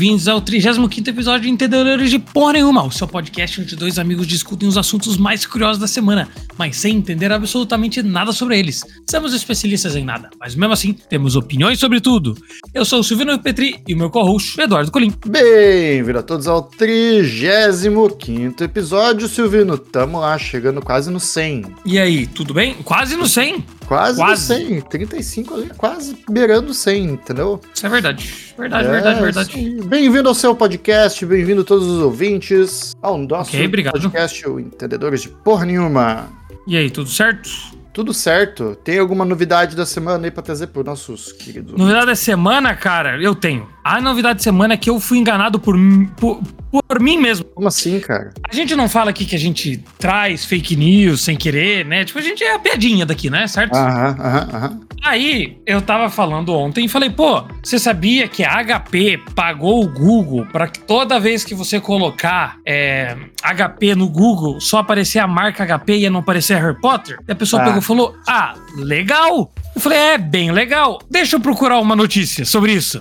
bem-vindos ao 35º episódio de Entendedores de Porra Nenhuma, o seu podcast onde dois amigos discutem os assuntos mais curiosos da semana, mas sem entender absolutamente nada sobre eles. Somos especialistas em nada, mas mesmo assim temos opiniões sobre tudo. Eu sou o Silvino Petri e o meu co-host, Eduardo Colim. Bem-vindo a todos ao 35º episódio, Silvino. Tamo lá, chegando quase no 100. E aí, tudo bem? Quase no 100? Quase 100, 35 ali, quase beirando 100, entendeu? Isso é verdade, verdade. Sim. Bem-vindo ao seu podcast, bem-vindo todos os ouvintes ao nosso podcast, o Entendedores de Porra Nenhuma. E aí, tudo certo? Tudo certo. Tem alguma novidade da semana aí pra trazer pros nossos queridos? Novidade da semana, cara, eu tenho. A novidade da semana é que eu fui enganado por mim mesmo. Como assim, cara? A gente não fala aqui que a gente traz fake news sem querer, né? Tipo, a gente é a piadinha daqui, né? Certo? Aham. Aí, eu tava falando ontem e falei, pô, você sabia que a HP pagou o Google pra que toda vez que você colocar HP no Google, só aparecer a marca HP e não aparecer Harry Potter? E a pessoa pegou e falou, ah, legal. Eu falei, é bem legal. Deixa eu procurar uma notícia sobre isso.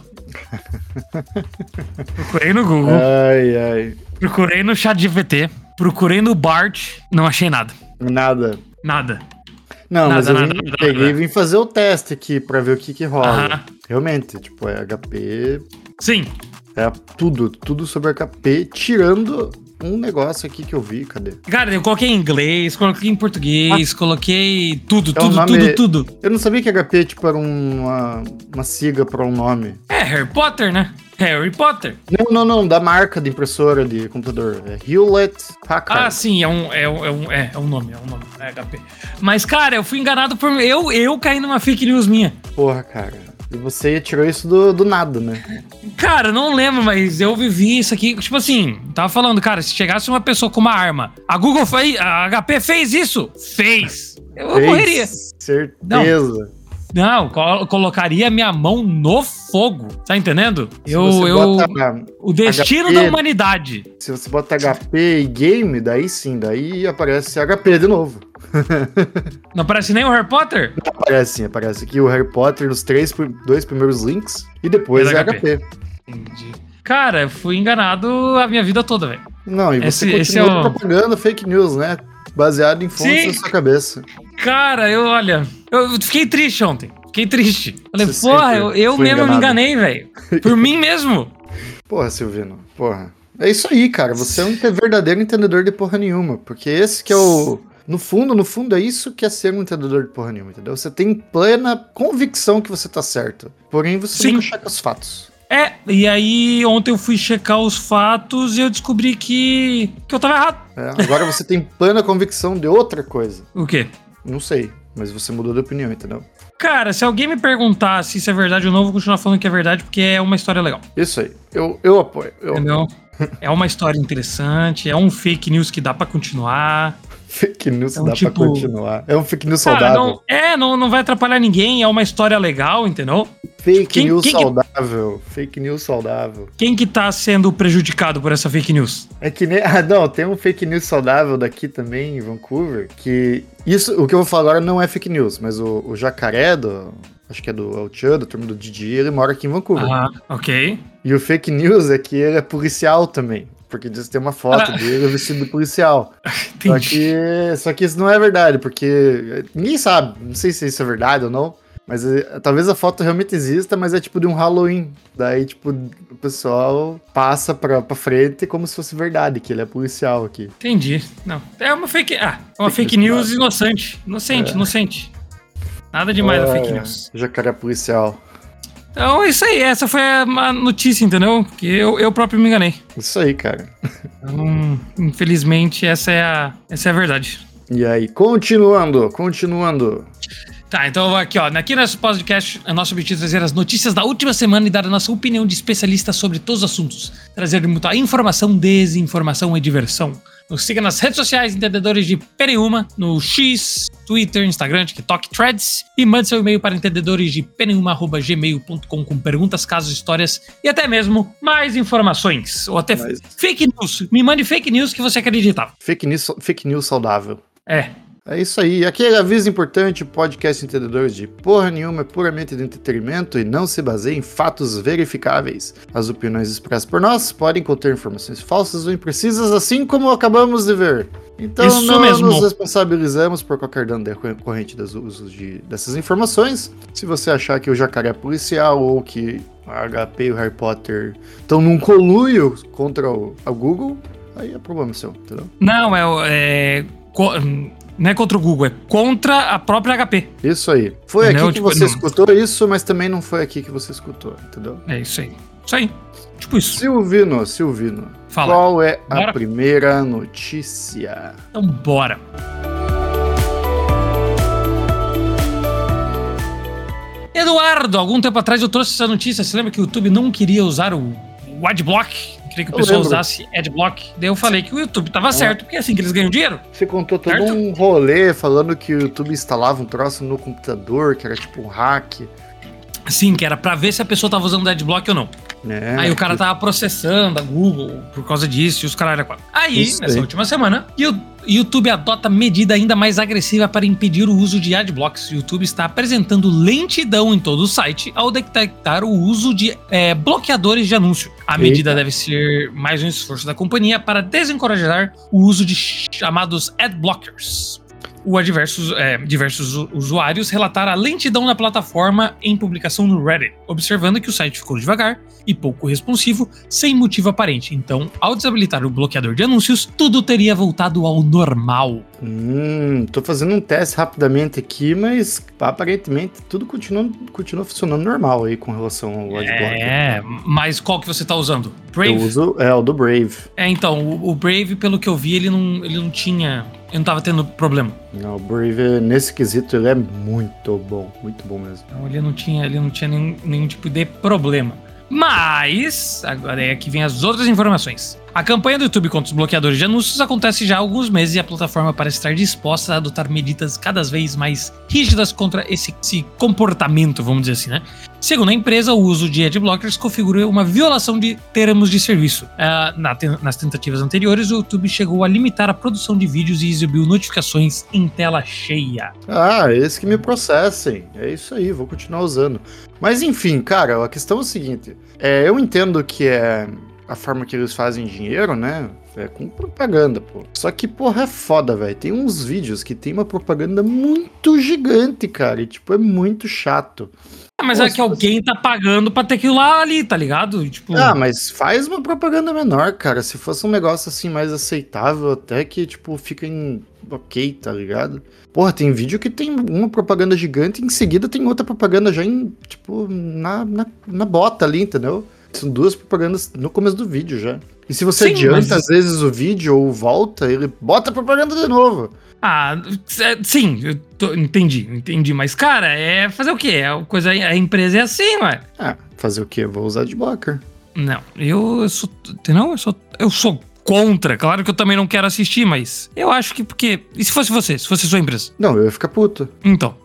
Procurei no Google. Procurei no ChatGPT. Procurei no Bart. Não achei nada. Nada. Não, nada, mas eu peguei e vim fazer o teste aqui pra ver o que rola. Realmente, tipo, é HP. Sim. É tudo sobre HP, tirando um negócio aqui que eu vi, cadê? Cara, eu coloquei em inglês, coloquei em português, coloquei tudo. Eu não sabia que HP, tipo, era uma sigla pra um nome. É, Harry Potter, né? Harry Potter. Não, da marca de impressora de computador. É Hewlett Packard. Ah, sim, é um nome, é HP. Mas, cara, eu fui enganado por... Eu caí numa fake news minha. Porra, cara. E você tirou isso do nada, né? Cara, não lembro, mas eu vivi isso aqui. Tipo assim, tava falando, cara, se chegasse uma pessoa com uma arma, a Google foi... A HP fez isso? Fez. Eu morreria. Certeza. Não, colocaria a minha mão no fogo. Tá entendendo? O destino HP, da humanidade. Se você bota HP e game, daí sim, daí aparece HP de novo. Não aparece nem o Harry Potter? Aparece aqui o Harry Potter nos dois primeiros links e depois é HP. Entendi. Cara, eu fui enganado a minha vida toda, velho. Não, e você continua propagando fake news, né? Baseado em fontes da sua cabeça. Cara, eu fiquei triste ontem. Falei, você porra, eu mesmo me enganei, velho. Por mim mesmo. Porra, Silvino, porra. É isso aí, cara. Você é um verdadeiro entendedor de porra nenhuma. Porque esse que é o... No fundo, é isso que é ser um entendedor de porra nenhuma, entendeu? Você tem plena convicção que você tá certo. Porém, você nunca checa os fatos. É, e aí ontem eu fui checar os fatos e eu descobri que eu tava errado. É, agora você tem plena convicção de outra coisa. O quê? Não sei, mas você mudou de opinião, entendeu? Cara, se alguém me perguntar se isso é verdade ou não, eu vou continuar falando que é verdade, porque é uma história legal. Isso aí, eu apoio. Entendeu? É uma história interessante, é um fake news que dá pra continuar... Fake news dá pra continuar. É um fake news saudável. Não vai atrapalhar ninguém, é uma história legal, entendeu? Fake news saudável. Quem que tá sendo prejudicado por essa fake news? É que nem... Ah, não, tem um fake news saudável daqui também, em Vancouver, que... Isso, o que eu vou falar agora não é fake news, mas o jacaré do... Acho que é do Altian, do turma do Didi, ele mora aqui em Vancouver. Ah, ok. E o fake news é que ele é policial também. Porque diz que tem uma foto dele vestido de policial. Só que isso não é verdade, porque ninguém sabe. Não sei se isso é verdade ou não. Mas talvez a foto realmente exista, mas é tipo de um Halloween. Daí, tipo, o pessoal passa pra frente como se fosse verdade, que ele é policial aqui. Entendi. Não. É uma fake. Uma fake news inocente. Inocente. Nada demais a fake news. Jacaré policial. Então é isso aí, essa foi a notícia, entendeu? Que eu próprio me enganei. Isso aí, cara. Então, infelizmente, essa é a verdade. E aí, continuando. Tá, então aqui, ó. Aqui nesse podcast, é nosso objetivo é trazer as notícias da última semana e dar a nossa opinião de especialista sobre todos os assuntos. Trazer muita informação, desinformação e diversão. Nos siga nas redes sociais, Entendedores de Porra Nenhuma, no X, Twitter, Instagram, TikTok, Threads. E mande seu e-mail para entendedoresdeporranenhuma@gmail.com com perguntas, casos, histórias e até mesmo mais informações. Ou até fake news. Me mande fake news que você acreditava. Fake news saudável. É. É isso aí. Aqui é aviso importante, o podcast Entendedores de Porra Nenhuma é puramente de entretenimento e não se baseia em fatos verificáveis. As opiniões expressas por nós podem conter informações falsas ou imprecisas, assim como acabamos de ver. Então isso não mesmo. Nos responsabilizamos por qualquer dano decorrente dos usos dessas informações. Se você achar que o jacaré é policial ou que a HP e o Harry Potter estão num coluio contra a Google, aí é problema seu, entendeu? Não, não é contra o Google, é contra a própria HP. Isso aí. Foi entendeu? Aqui que você escutou isso, mas também não foi aqui que você escutou, entendeu? É isso aí. Isso aí. Tipo isso. Silvino. Fala. Qual é a primeira notícia? Então bora. Eduardo, algum tempo atrás eu trouxe essa notícia. Você lembra que o YouTube não queria usar o Adblock? Queria que o pessoal usasse Adblock. Daí eu falei que o YouTube tava certo, porque é assim que eles ganham dinheiro. Você contou todo um rolê falando que o YouTube instalava um troço no computador, que era tipo um hack. Sim, que era pra ver se a pessoa tava usando o Adblock ou não. É, aí o cara tava processando a Google por causa disso e os caras... Aí, nessa última semana, o YouTube adota medida ainda mais agressiva para impedir o uso de adblocks. O YouTube está apresentando lentidão em todo o site ao detectar o uso de bloqueadores de anúncio. A medida deve ser mais um esforço da companhia para desencorajar o uso de chamados adblockers. Diversos usuários relataram a lentidão da plataforma em publicação no Reddit, observando que o site ficou devagar e pouco responsivo, sem motivo aparente. Então, ao desabilitar o bloqueador de anúncios, tudo teria voltado ao normal. Tô fazendo um teste rapidamente aqui, mas aparentemente tudo continua funcionando normal aí com relação ao adblock. Mas qual que você tá usando? Brave? Eu uso o do Brave. Então, o Brave, pelo que eu vi, ele não tinha... Eu não tava tendo problema. Não, o Brave, nesse quesito, ele é muito bom mesmo. Então, ele não tinha nenhum tipo de problema. Mas, agora é que vem as outras informações. A campanha do YouTube contra os bloqueadores de anúncios acontece já há alguns meses e a plataforma parece estar disposta a adotar medidas cada vez mais rígidas contra esse comportamento, vamos dizer assim, né? Segundo a empresa, o uso de adblockers configura uma violação de termos de serviço. Nas tentativas anteriores, o YouTube chegou a limitar a produção de vídeos e exibiu notificações em tela cheia. Eles que me processem. É isso aí, vou continuar usando. Mas enfim, cara, a questão é o seguinte. Eu entendo que a forma que eles fazem dinheiro, né? É com propaganda, pô. Só que, porra, é foda, velho. Tem uns vídeos que tem uma propaganda muito gigante, cara. E, tipo, é muito chato. Mas é que alguém tá pagando pra ter aquilo lá ali, tá ligado? Tipo... mas faz uma propaganda menor, cara. Se fosse um negócio, assim, mais aceitável, até que, tipo, fica em... ok, tá ligado? Porra, tem vídeo que tem uma propaganda gigante e em seguida tem outra propaganda já em, tipo, na bota ali, entendeu? São duas propagandas no começo do vídeo já. E se você adianta, às vezes, o vídeo ou volta, ele bota a propaganda de novo. Sim, eu entendi. Mas, cara, é fazer o quê? A empresa é assim, ué. Fazer o quê? Eu vou usar adblocker. Não, eu sou contra. Claro que eu também não quero assistir, mas eu acho que porque... E se fosse você? Se fosse sua empresa? Não, eu ia ficar puto. Então.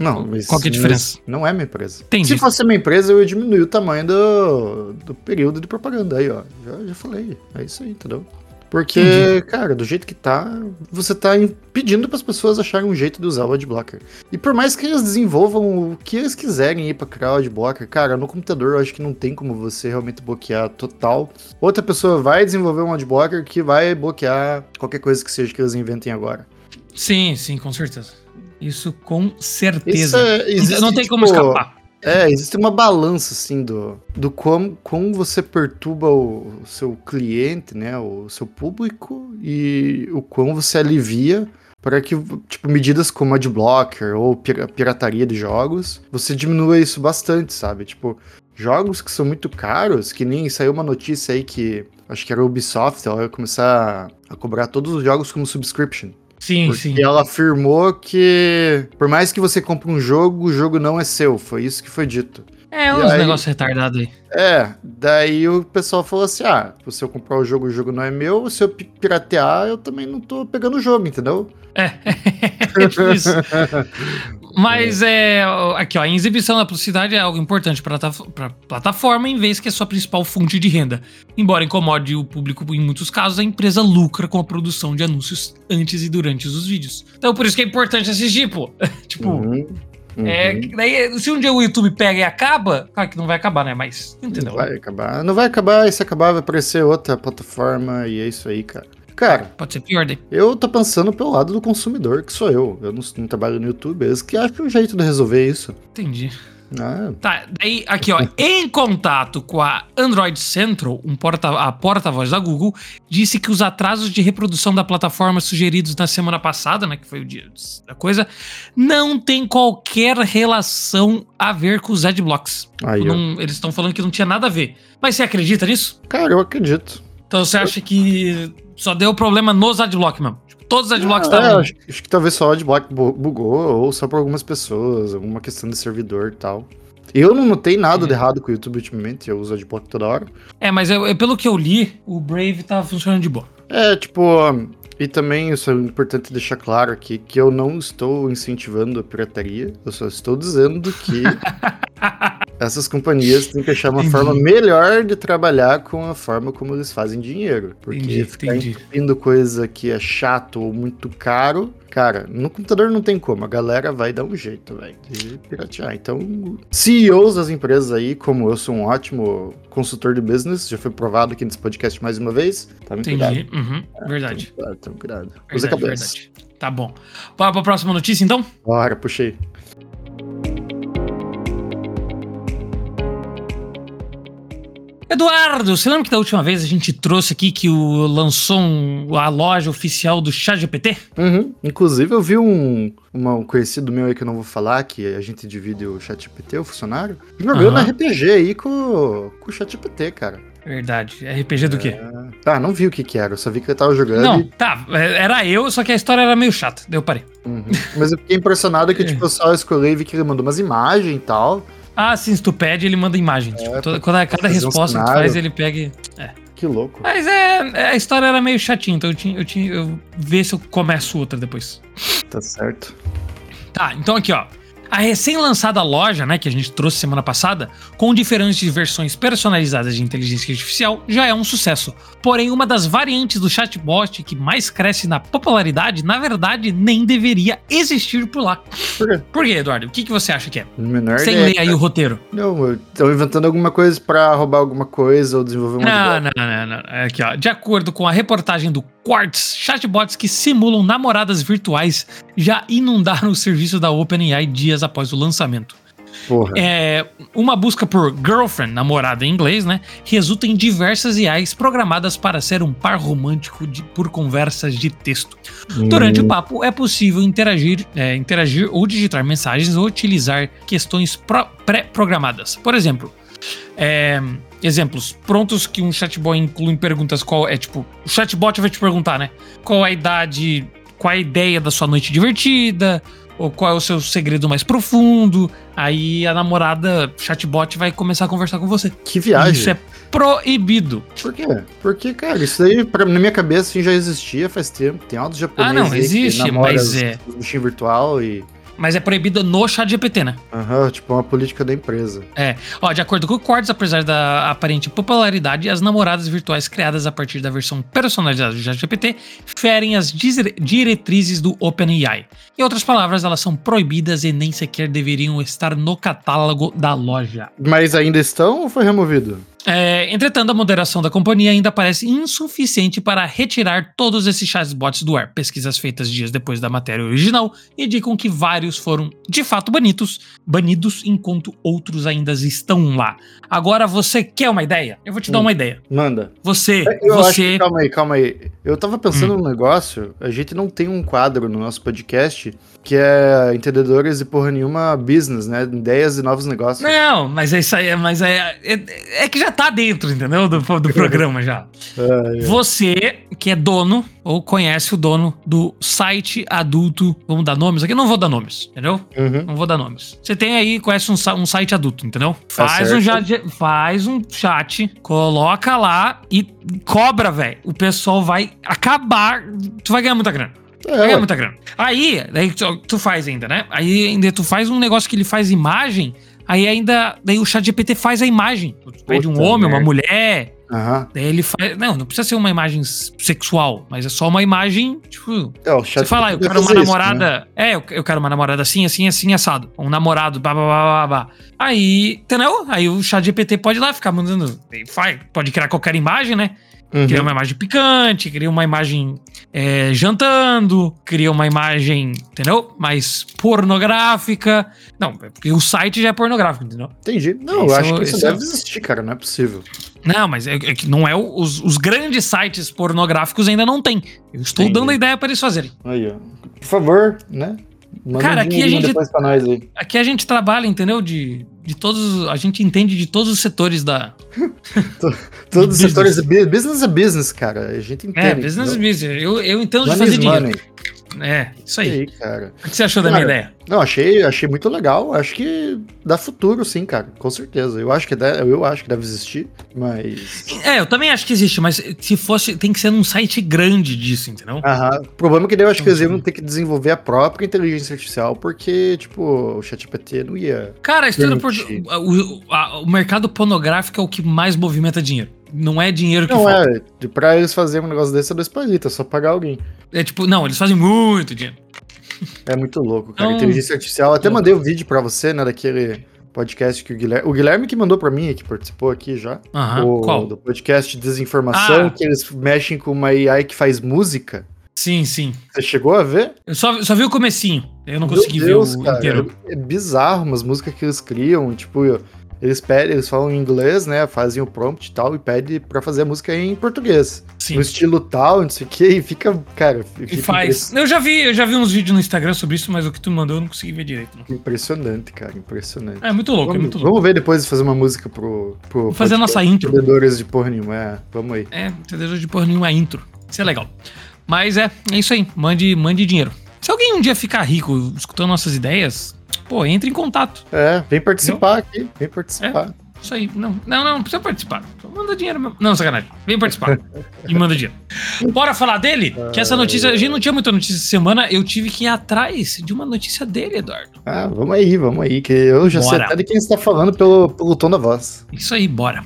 Não, mas qual que é a diferença? Não é minha empresa. Entendi. Se fosse minha empresa, eu ia diminuir o tamanho do período de propaganda. Aí, ó, já falei. É isso aí, entendeu? Porque, cara, do jeito que tá, você tá impedindo para as pessoas acharem um jeito de usar o adblocker. E por mais que eles desenvolvam o que eles quiserem aí para criar o adblocker, cara, no computador eu acho que não tem como você realmente bloquear total. Outra pessoa vai desenvolver um adblocker que vai bloquear qualquer coisa que seja que eles inventem agora. Sim, com certeza. Isso com certeza. Existe, não tem como escapar. Existe uma balança, assim, do como você perturba o seu cliente, né, o seu público, e o quão você alivia para que, tipo, medidas como adblocker ou pirataria de jogos, você diminua isso bastante, sabe? Tipo, jogos que são muito caros, que nem saiu uma notícia aí que, acho que era a Ubisoft, ela ia começar a cobrar todos os jogos como subscription. Sim. E ela afirmou que, por mais que você compre um jogo, o jogo não é seu. Foi isso que foi dito. Uns negócios retardados aí. Daí o pessoal falou assim, se eu comprar o jogo não é meu, se eu piratear, eu também não tô pegando o jogo, entendeu? É, tipo isso. Mas é. Aqui, ó, a exibição da publicidade é algo importante para a plataforma, em vez que é sua principal fonte de renda. Embora incomode o público em muitos casos, a empresa lucra com a produção de anúncios antes e durante os vídeos. Então, por isso que é importante assistir, pô. Tipo. Uhum. É, daí, se um dia o YouTube pega e acaba, claro que não vai acabar, né? Mas, entendeu? Não vai acabar, e se acabar vai aparecer outra plataforma, e é isso aí, cara. Cara, pode ser pior, daí. Eu tô pensando pelo lado do consumidor, que sou eu. Eu não trabalho no YouTube, eles que acham um jeito de resolver isso. Entendi. Ah. Tá, daí aqui ó, em contato com a Android Central, a porta-voz da Google disse que os atrasos de reprodução da plataforma sugeridos na semana passada, né, que foi o dia da coisa, não tem qualquer relação a ver com os adblocks. Eles estão falando que não tinha nada a ver. Mas você acredita nisso? Cara, eu acredito. Então você acha que só deu problema nos adblocks mesmo? Todos os adblocks estavam... acho que talvez só o adblock bugou, ou só para algumas pessoas, alguma questão de servidor e tal. Eu não notei nada de errado com o YouTube ultimamente, eu uso adblock toda hora. É, mas pelo que eu li, o Brave tá funcionando de boa. É, tipo... E também, isso é importante deixar claro aqui, que eu não estou incentivando a pirataria, eu só estou dizendo que essas companhias têm que achar uma forma melhor de trabalhar com a forma como eles fazem dinheiro. Porque ficar entupindo coisa que é chato ou muito caro, cara, no computador não tem como, a galera vai dar um jeito, velho, de piratear. Então, CEOs das empresas aí, como eu sou um ótimo consultor de business, já foi provado aqui nesse podcast mais uma vez, tá me cuidado. Uhum, verdade. Cuidado. Usa a cabeça. Verdade. Tá bom. Bora pra próxima notícia, então? Bora, puxei. Eduardo, você lembra que da última vez a gente trouxe aqui que lançou a loja oficial do ChatGPT? Uhum. Inclusive eu vi um conhecido meu aí que eu não vou falar, que a gente divide o ChatGPT, o funcionário, e jogou na RPG aí com o ChatGPT, cara. Verdade. RPG do quê? Tá, não vi o que era, eu só vi que eu tava jogando. Não, tá, era eu, só que a história era meio chata, daí eu parei. Uhum. Mas eu fiquei impressionado que tipo, eu só escolhi e vi que ele mandou umas imagens e tal. Ah, sim, se tu pede, ele manda imagem. Tipo, cada resposta que tu faz, ele pega e... É. Que louco. Mas a história era meio chatinha, então eu ver se eu começo outra depois. Tá certo. Tá, então aqui, ó. A recém-lançada loja, né, que a gente trouxe semana passada, com diferentes versões personalizadas de inteligência artificial, já é um sucesso. Porém, uma das variantes do chatbot que mais cresce na popularidade, na verdade, nem deveria existir por lá. Por quê? Por quê, Eduardo? O que você acha que é? Menor sem ler aí o roteiro. Não, estão inventando alguma coisa pra roubar alguma coisa ou desenvolver uma... Não. Aqui, ó. De acordo com a reportagem do Quartz, chatbots que simulam namoradas virtuais já inundaram o serviço da OpenAI dias após o lançamento. Porra. Uma busca por girlfriend, namorada em inglês, né, resulta em diversas AIs programadas para ser um par romântico por conversas de texto. Durante o papo é possível interagir ou digitar mensagens ou utilizar questões pré-programadas. Por exemplo, exemplos prontos que um chatbot inclui em perguntas qual é, tipo, o chatbot vai te perguntar, né, qual a idade, qual a ideia da sua noite divertida, ou qual é o seu segredo mais profundo. Aí a namorada chatbot vai começar a conversar com você. Que viagem. Isso é proibido. Por quê? Porque, cara, isso daí na minha cabeça assim, já existia faz tempo. Tem altos japoneses existe, que namoram os bichinhos virtual e... Mas é proibido no ChatGPT, né? Tipo uma política da empresa. Ó, de acordo com o Quartz, apesar da aparente popularidade, as namoradas virtuais criadas a partir da versão personalizada do ChatGPT ferem as diretrizes do OpenAI. Em outras palavras, elas são proibidas e nem sequer deveriam estar no catálogo da loja. Mas ainda estão ou foi removido? Entretanto, a moderação da companhia ainda parece insuficiente para retirar todos esses chatbots do ar. Pesquisas feitas dias depois da matéria original indicam que vários foram, de fato, banidos, enquanto outros ainda estão lá. Agora, você quer uma ideia? Eu vou te dar uma ideia. Manda. Calma aí. Eu tava pensando num negócio, a gente não tem um quadro no nosso podcast que é Entendedores de Porra Nenhuma Business, né? Ideias de novos negócios. Não, mas é isso aí, mas é que já tá dentro, entendeu? Do programa já. Você, que é dono, ou conhece o dono do site adulto, vamos dar nomes aqui? Eu não vou dar nomes, entendeu? Não vou dar nomes. Você tem aí, conhece um site adulto, entendeu? Faz um chat, coloca lá e cobra, velho. O pessoal vai acabar, tu vai ganhar muita grana. É muita grana. Aí, daí tu faz ainda, né? Aí ainda tu faz um negócio que ele faz imagem, aí ainda, daí o ChatGPT faz a imagem. Tu pede um homem, uma mulher, daí ele faz... Não precisa ser uma imagem sexual, mas é só uma imagem, tipo... Você fala, eu quero uma namorada... Isso, né? Eu quero uma namorada assim, assim, assim, assado. Um namorado, blá, blá, blá, blá. Aí, entendeu? Aí o ChatGPT pode ir lá ficar mandando... Pode criar qualquer imagem, né? Uhum. Cria uma imagem picante, cria uma imagem jantando, cria uma imagem, entendeu? Mais pornográfica. Não, porque o site já é pornográfico, entendeu? Entendi. Não, eu acho que isso deve existir, cara, não é possível. Não, mas é que não é os grandes sites pornográficos ainda não tem. Eu estou dando a ideia para eles fazerem. Aí, ó. Por favor, né? Manda cara, aqui a gente, pra nós aí. Aqui a gente trabalha, entendeu? De todos, a gente entende de todos os setores da... Todos os setores, business é business, cara. A gente entende. É, business é business. Eu entendo de fazer dinheiro. É, isso aí. E aí, cara. O que você achou da minha ideia? Não, achei muito legal. Acho que dá futuro, sim, cara. Com certeza. Eu acho que deve existir, mas... eu também acho que existe, mas se fosse, tem que ser num site grande disso, entendeu? Aham. O problema é que eu acho que eles iam ter que desenvolver a própria inteligência artificial, porque, tipo, o ChatGPT não ia... Cara, o mercado pornográfico é o que mais movimenta dinheiro. Não é dinheiro que falta. Pra eles fazerem um negócio desse é dois palitos, é só pagar alguém. É tipo, não, eles fazem muito dinheiro. É muito louco, cara. Não, inteligência artificial. Até mandei o vídeo pra você, né, daquele podcast que o Guilherme que mandou pra mim, que participou aqui já. Qual? Do podcast de Desinformação, que eles mexem com uma AI que faz música. Sim, sim. Você chegou a ver? Eu só vi o comecinho. Eu não consegui ver o inteiro. É bizarro umas músicas que eles criam, tipo... Eles falam em inglês, né? Fazem o prompt e tal, e pedem pra fazer a música em português. Sim. No estilo tal, não sei o que, e fica, cara... E faz. Eu já vi uns vídeos no Instagram sobre isso, mas o que tu mandou eu não consegui ver direito. Não. Impressionante, cara, impressionante. É muito louco, é muito louco. Vamos ver depois de fazer uma música pro fazer a nossa intro. Entendedores de Porra Nenhuma, vamos aí. Entendedores de Porra Nenhuma, intro. Isso é legal. Mas é isso aí, mande dinheiro. Se alguém um dia ficar rico escutando nossas ideias... Pô, entre em contato. Vem participar aqui. Vem participar. Isso aí. Não precisa participar. Só manda dinheiro mesmo. Não, sacanagem. Vem participar. E manda dinheiro. Bora falar dele? Que essa notícia... A gente não tinha muita notícia essa semana. Eu tive que ir atrás de uma notícia dele, Eduardo. Vamos aí. Que eu já sei até de quem você tá falando pelo tom da voz. Isso aí, bora.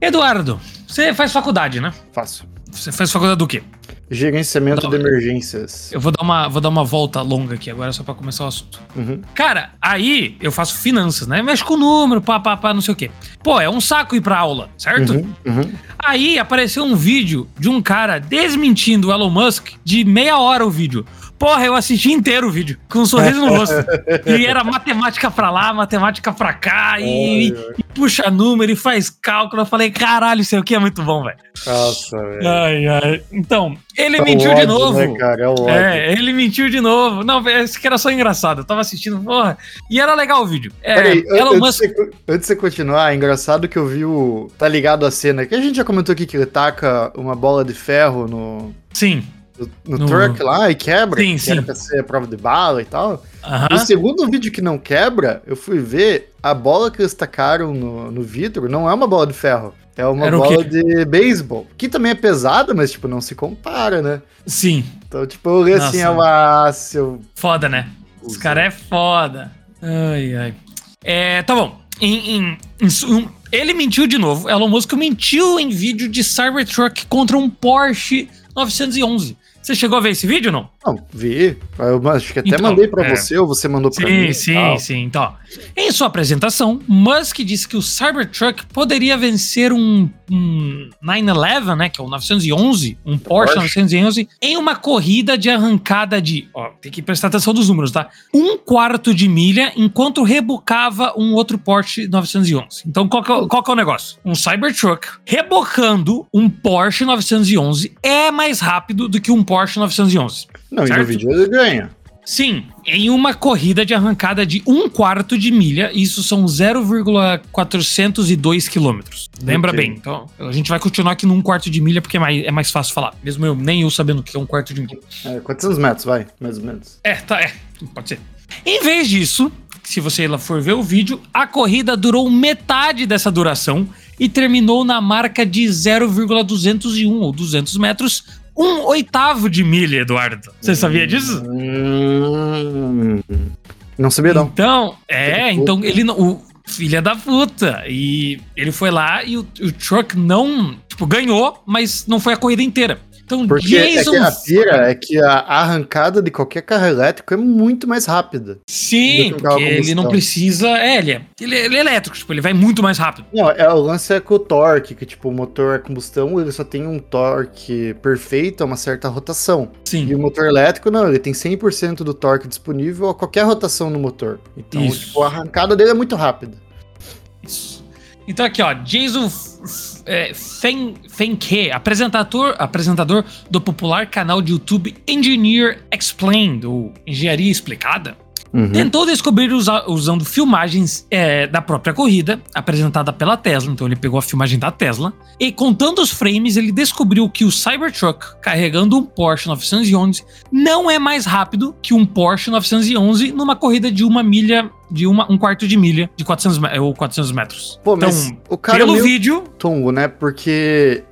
Eduardo, você faz faculdade, né? Faço. Você faz faculdade do quê? Gerenciamento de emergências. Eu vou dar uma volta longa aqui agora, só pra começar o assunto. Uhum. Cara, aí eu faço finanças, né? Mexo com o número, pá, não sei o quê. Pô, é um saco ir pra aula, certo? Uhum. Aí apareceu um vídeo de um cara desmentindo o Elon Musk de meia hora o vídeo. Porra, eu assisti inteiro o vídeo, com um sorriso no rosto. E era matemática pra lá, matemática pra cá, e puxa número, e faz cálculo. Eu falei, caralho, isso aqui é muito bom, velho. Nossa, velho. Ai. Então, ele mentiu de novo. Né, cara? Ele mentiu de novo. Não, esse que era só engraçado. Eu tava assistindo, porra. E era legal o vídeo. Peraí, antes de você continuar, é engraçado que eu vi o... Tá ligado a cena que a gente já comentou aqui, que ele taca uma bola de ferro no... Sim. No truck lá e quebra, sim. Era pra ser a prova de bala e tal. O segundo vídeo que não quebra, eu fui ver, a bola que eles tacaram no vidro não é uma bola de ferro, é uma bola de beisebol, que também é pesada, mas tipo, não se compara, né? Sim. Então tipo, eu li assim, foda, né? Os caras é foda. Ai. Tá bom. Ele mentiu de novo, Elon Musk mentiu em vídeo de Cybertruck contra um Porsche 911. Você chegou a ver esse vídeo ou não? Não, vi. Eu acho que até mandei pra você ou você mandou pra mim. Sim. Então, em sua apresentação, Musk disse que o Cybertruck poderia vencer um 911, né, que é o 911, um Porsche 911, em uma corrida de arrancada de... Ó, tem que prestar atenção dos números, tá? 1/4 de milha enquanto rebocava um outro Porsche 911. Então, qual que é o negócio? Um Cybertruck rebocando um Porsche 911 é mais rápido do que um Porsche 911. Não, certo? E no vídeo ele ganha. Sim, em uma corrida de arrancada de 1/4 de milha, isso são 0,402 quilômetros. Lembra bem, então a gente vai continuar aqui no 1/4 de milha porque é mais fácil falar, mesmo nem eu sabendo o que é 1/4 de milha. 400 metros, vai, mais ou menos. Pode ser. Em vez disso, se você for ver o vídeo, a corrida durou metade dessa duração e terminou na marca de 0,201 ou 200 metros, 1/8 de milha, Eduardo. Você sabia disso? Não sabia, não. Então, então ele não... Filha da puta. E ele foi lá e o truck não... Tipo, ganhou, mas não foi a corrida inteira. Então, porque Jason... a pira é que a arrancada de qualquer carro elétrico é muito mais rápida. Sim, porque ele não precisa... Ele é elétrico, tipo, ele vai muito mais rápido. Não, o lance é com o torque, que tipo, o motor a combustão, ele só tem um torque perfeito a uma certa rotação. Sim. E o motor elétrico, não, ele tem 100% do torque disponível a qualquer rotação no motor. Então, tipo, a arrancada dele é muito rápida. Isso. Então aqui, ó, Jason Fenske, apresentador do popular canal de YouTube Engineer Explained, ou Engenharia Explicada, tentou descobrir usando filmagens da própria corrida, apresentada pela Tesla. Então ele pegou a filmagem da Tesla, e contando os frames, ele descobriu que o Cybertruck, carregando um Porsche 911, não é mais rápido que um Porsche 911 numa corrida de 1 milha... de 1/4 de milha, de 400 metros. Pô, então, mas o cara pelo vídeo... Tongo, né? Porque...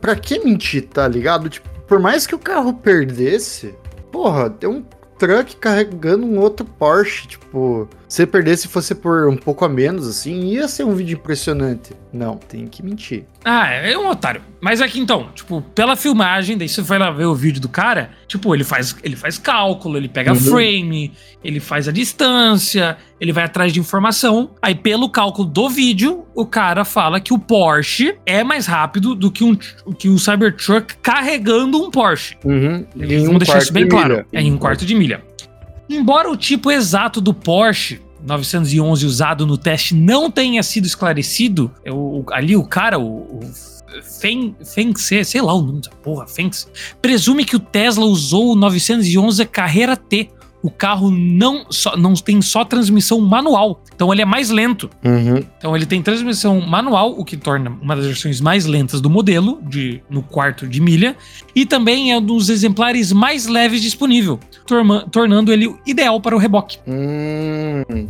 Pra que mentir, tá ligado? Tipo, por mais que o carro perdesse... Porra, tem um truck carregando um outro Porsche, tipo... Se perdesse e fosse por um pouco a menos, assim, ia ser um vídeo impressionante. Não, tem que mentir. Ah, é um otário. Mas aqui então, tipo, pela filmagem, daí você vai lá ver o vídeo do cara, tipo, ele faz cálculo, ele pega frame, ele faz a distância, ele vai atrás de informação. Aí pelo cálculo do vídeo, o cara fala que o Porsche é mais rápido do que um Cybertruck carregando um Porsche. Vamos deixar isso bem claro. É em 1/4 de milha. Embora o tipo exato do Porsche 911 usado no teste não tenha sido esclarecido, o Fenske, sei lá o nome dessa porra, Fenske, presume que o Tesla usou o 911 Carrera T. O carro não tem só transmissão manual, então ele é mais lento. Então ele tem transmissão manual, o que torna uma das versões mais lentas do modelo, no 1/4 de milha, e também é um dos exemplares mais leves disponível, tornando ele ideal para o reboque.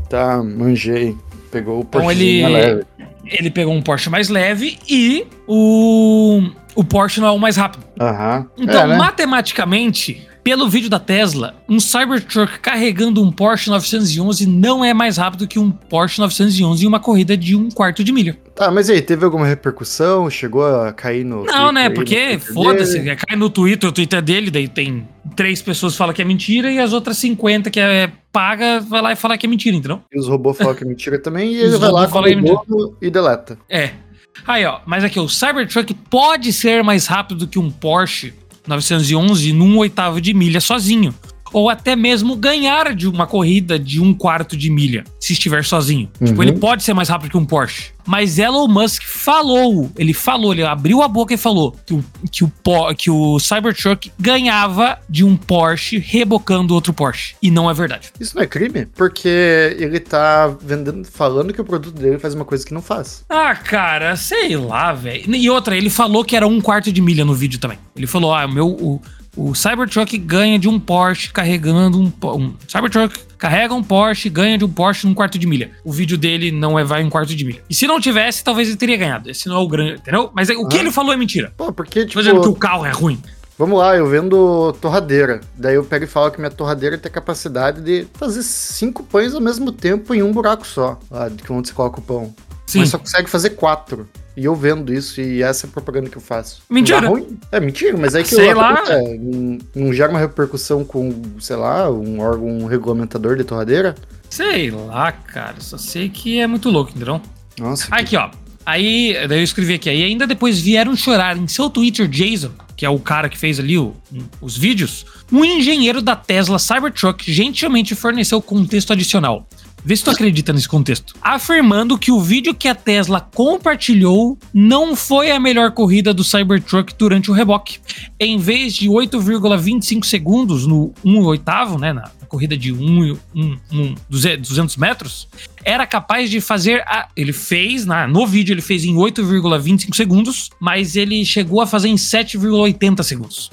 Tá, manjei. Pegou o Porsche leve. Ele pegou um Porsche mais leve e o Porsche não é o mais rápido. Então, né? Matematicamente... Pelo vídeo da Tesla, um Cybertruck carregando um Porsche 911 não é mais rápido que um Porsche 911 em uma corrida de 1/4 de milha. Tá, mas aí, teve alguma repercussão? Chegou a cair no... Não, Twitter, né? Porque foda-se, cai no Twitter, o Twitter é dele, daí tem 3 pessoas que falam que é mentira e as outras 50 que é paga, vai lá e fala que é mentira, então. E os robôs falam que é mentira também e ele vai lá com o e deleta. É. Aí, ó, mas aqui, o Cybertruck pode ser mais rápido que um Porsche 911 num 1/8 de milha sozinho, ou até mesmo ganhar de uma corrida de 1/4 de milha, se estiver sozinho. Tipo, ele pode ser mais rápido que um Porsche. Mas Elon Musk falou, ele abriu a boca e falou que o Cybertruck ganhava de um Porsche rebocando outro Porsche. E não é verdade. Isso não é crime? Porque ele tá falando que o produto dele faz uma coisa que não faz. Ah, cara, sei lá, velho. E outra, ele falou que era 1/4 de milha no vídeo também. Ele falou, o Cybertruck ganha de um Porsche carregando um Cybertruck carrega um Porsche e ganha de um Porsche num 1/4 de milha. O vídeo dele não vai em 1/4 de milha. E se não tivesse, talvez ele teria ganhado. Esse não é o grande, entendeu? Mas o que ele falou é mentira. Pô, porque, tipo... Fazendo que o carro é ruim. Vamos lá, eu vendo torradeira. Daí eu pego e falo que minha torradeira tem a capacidade de fazer 5 pães ao mesmo tempo em um buraco só. Lá de onde você coloca o pão. Sim. Mas só consegue fazer 4. E eu vendo isso, e essa é a propaganda que eu faço. Mentira! É mentira, mas é que sei lá. Não gera uma repercussão com, sei lá, um órgão regulamentador de torradeira? Sei lá, cara. Só sei que é muito louco, entendeu? Nossa. Aqui, ó. Aí, daí eu escrevi aqui. Aí ainda depois vieram chorar em seu Twitter, Jason, que é o cara que fez ali os vídeos, um engenheiro da Tesla Cybertruck gentilmente forneceu contexto adicional. Vê se tu acredita nesse contexto. Afirmando que o vídeo que a Tesla compartilhou não foi a melhor corrida do Cybertruck durante o reboque. Em vez de 8,25 segundos no 1/8, né, na corrida de 200 metros, era capaz de fazer... No vídeo ele fez em 8,25 segundos, mas ele chegou a fazer em 7,80 segundos.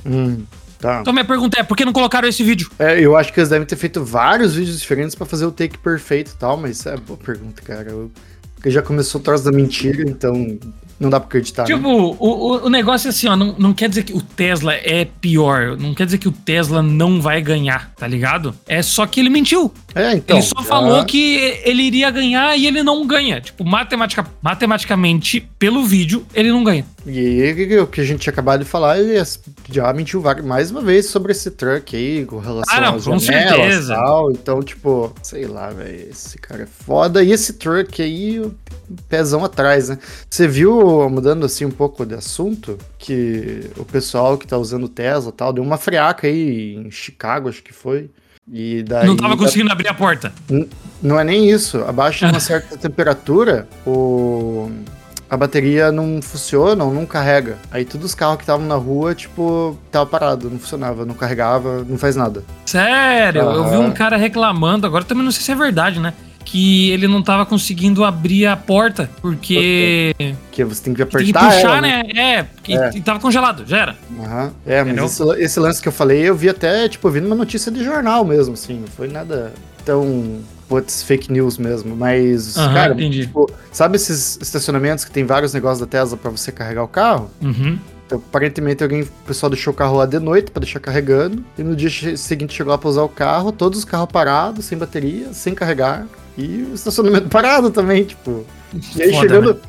Tá. Então minha pergunta é, por que não colocaram esse vídeo? Eu acho que eles devem ter feito vários vídeos diferentes pra fazer o take perfeito e tal, mas é boa pergunta, cara. Porque já começou o troço da mentira, então Não dá pra acreditar. Tipo, né? o negócio é assim, ó, não quer dizer que o Tesla é pior, não quer dizer que o Tesla não vai ganhar, tá ligado? É só que ele mentiu. É, então. Ele só falou que ele iria ganhar e ele não ganha. Tipo, matematicamente, pelo vídeo, ele não ganha. E o que a gente tinha acabado de falar, ele já mentiu mais uma vez sobre esse truck aí, com relação às janelas e tal. Então, tipo, sei lá, velho, esse cara é foda. E esse truck aí, o pezão atrás, né? Você viu, mudando assim um pouco de assunto, que o pessoal que tá usando Tesla e tal, deu uma freaca aí em Chicago, acho que foi. E daí, não tava conseguindo abrir a porta. Não é nem isso. Abaixo de uma certa temperatura, a bateria não funciona ou não carrega. Aí todos os carros que estavam na rua, tipo, tava parado, não funcionava, não carregava, não faz nada. Sério? Eu vi um cara reclamando, agora também não sei se é verdade, né? Que ele não tava conseguindo abrir a porta, porque você tem que apertar, tem que puxar, ela, né? É, porque tava congelado, já era. Aham. É, mas esse lance que eu falei, eu vi até, tipo, vindo uma notícia de jornal mesmo, assim, não foi nada tão... Putz, fake news mesmo, mas, cara, tipo, sabe esses estacionamentos que tem vários negócios da Tesla pra você carregar o carro? Uhum. Então, aparentemente, o pessoal deixou o carro lá de noite pra deixar carregando, e no dia seguinte chegou lá pra usar o carro, todos os carros parados, sem bateria, sem carregar, e o estacionamento parado também, tipo. E aí, foda, chegando... Né?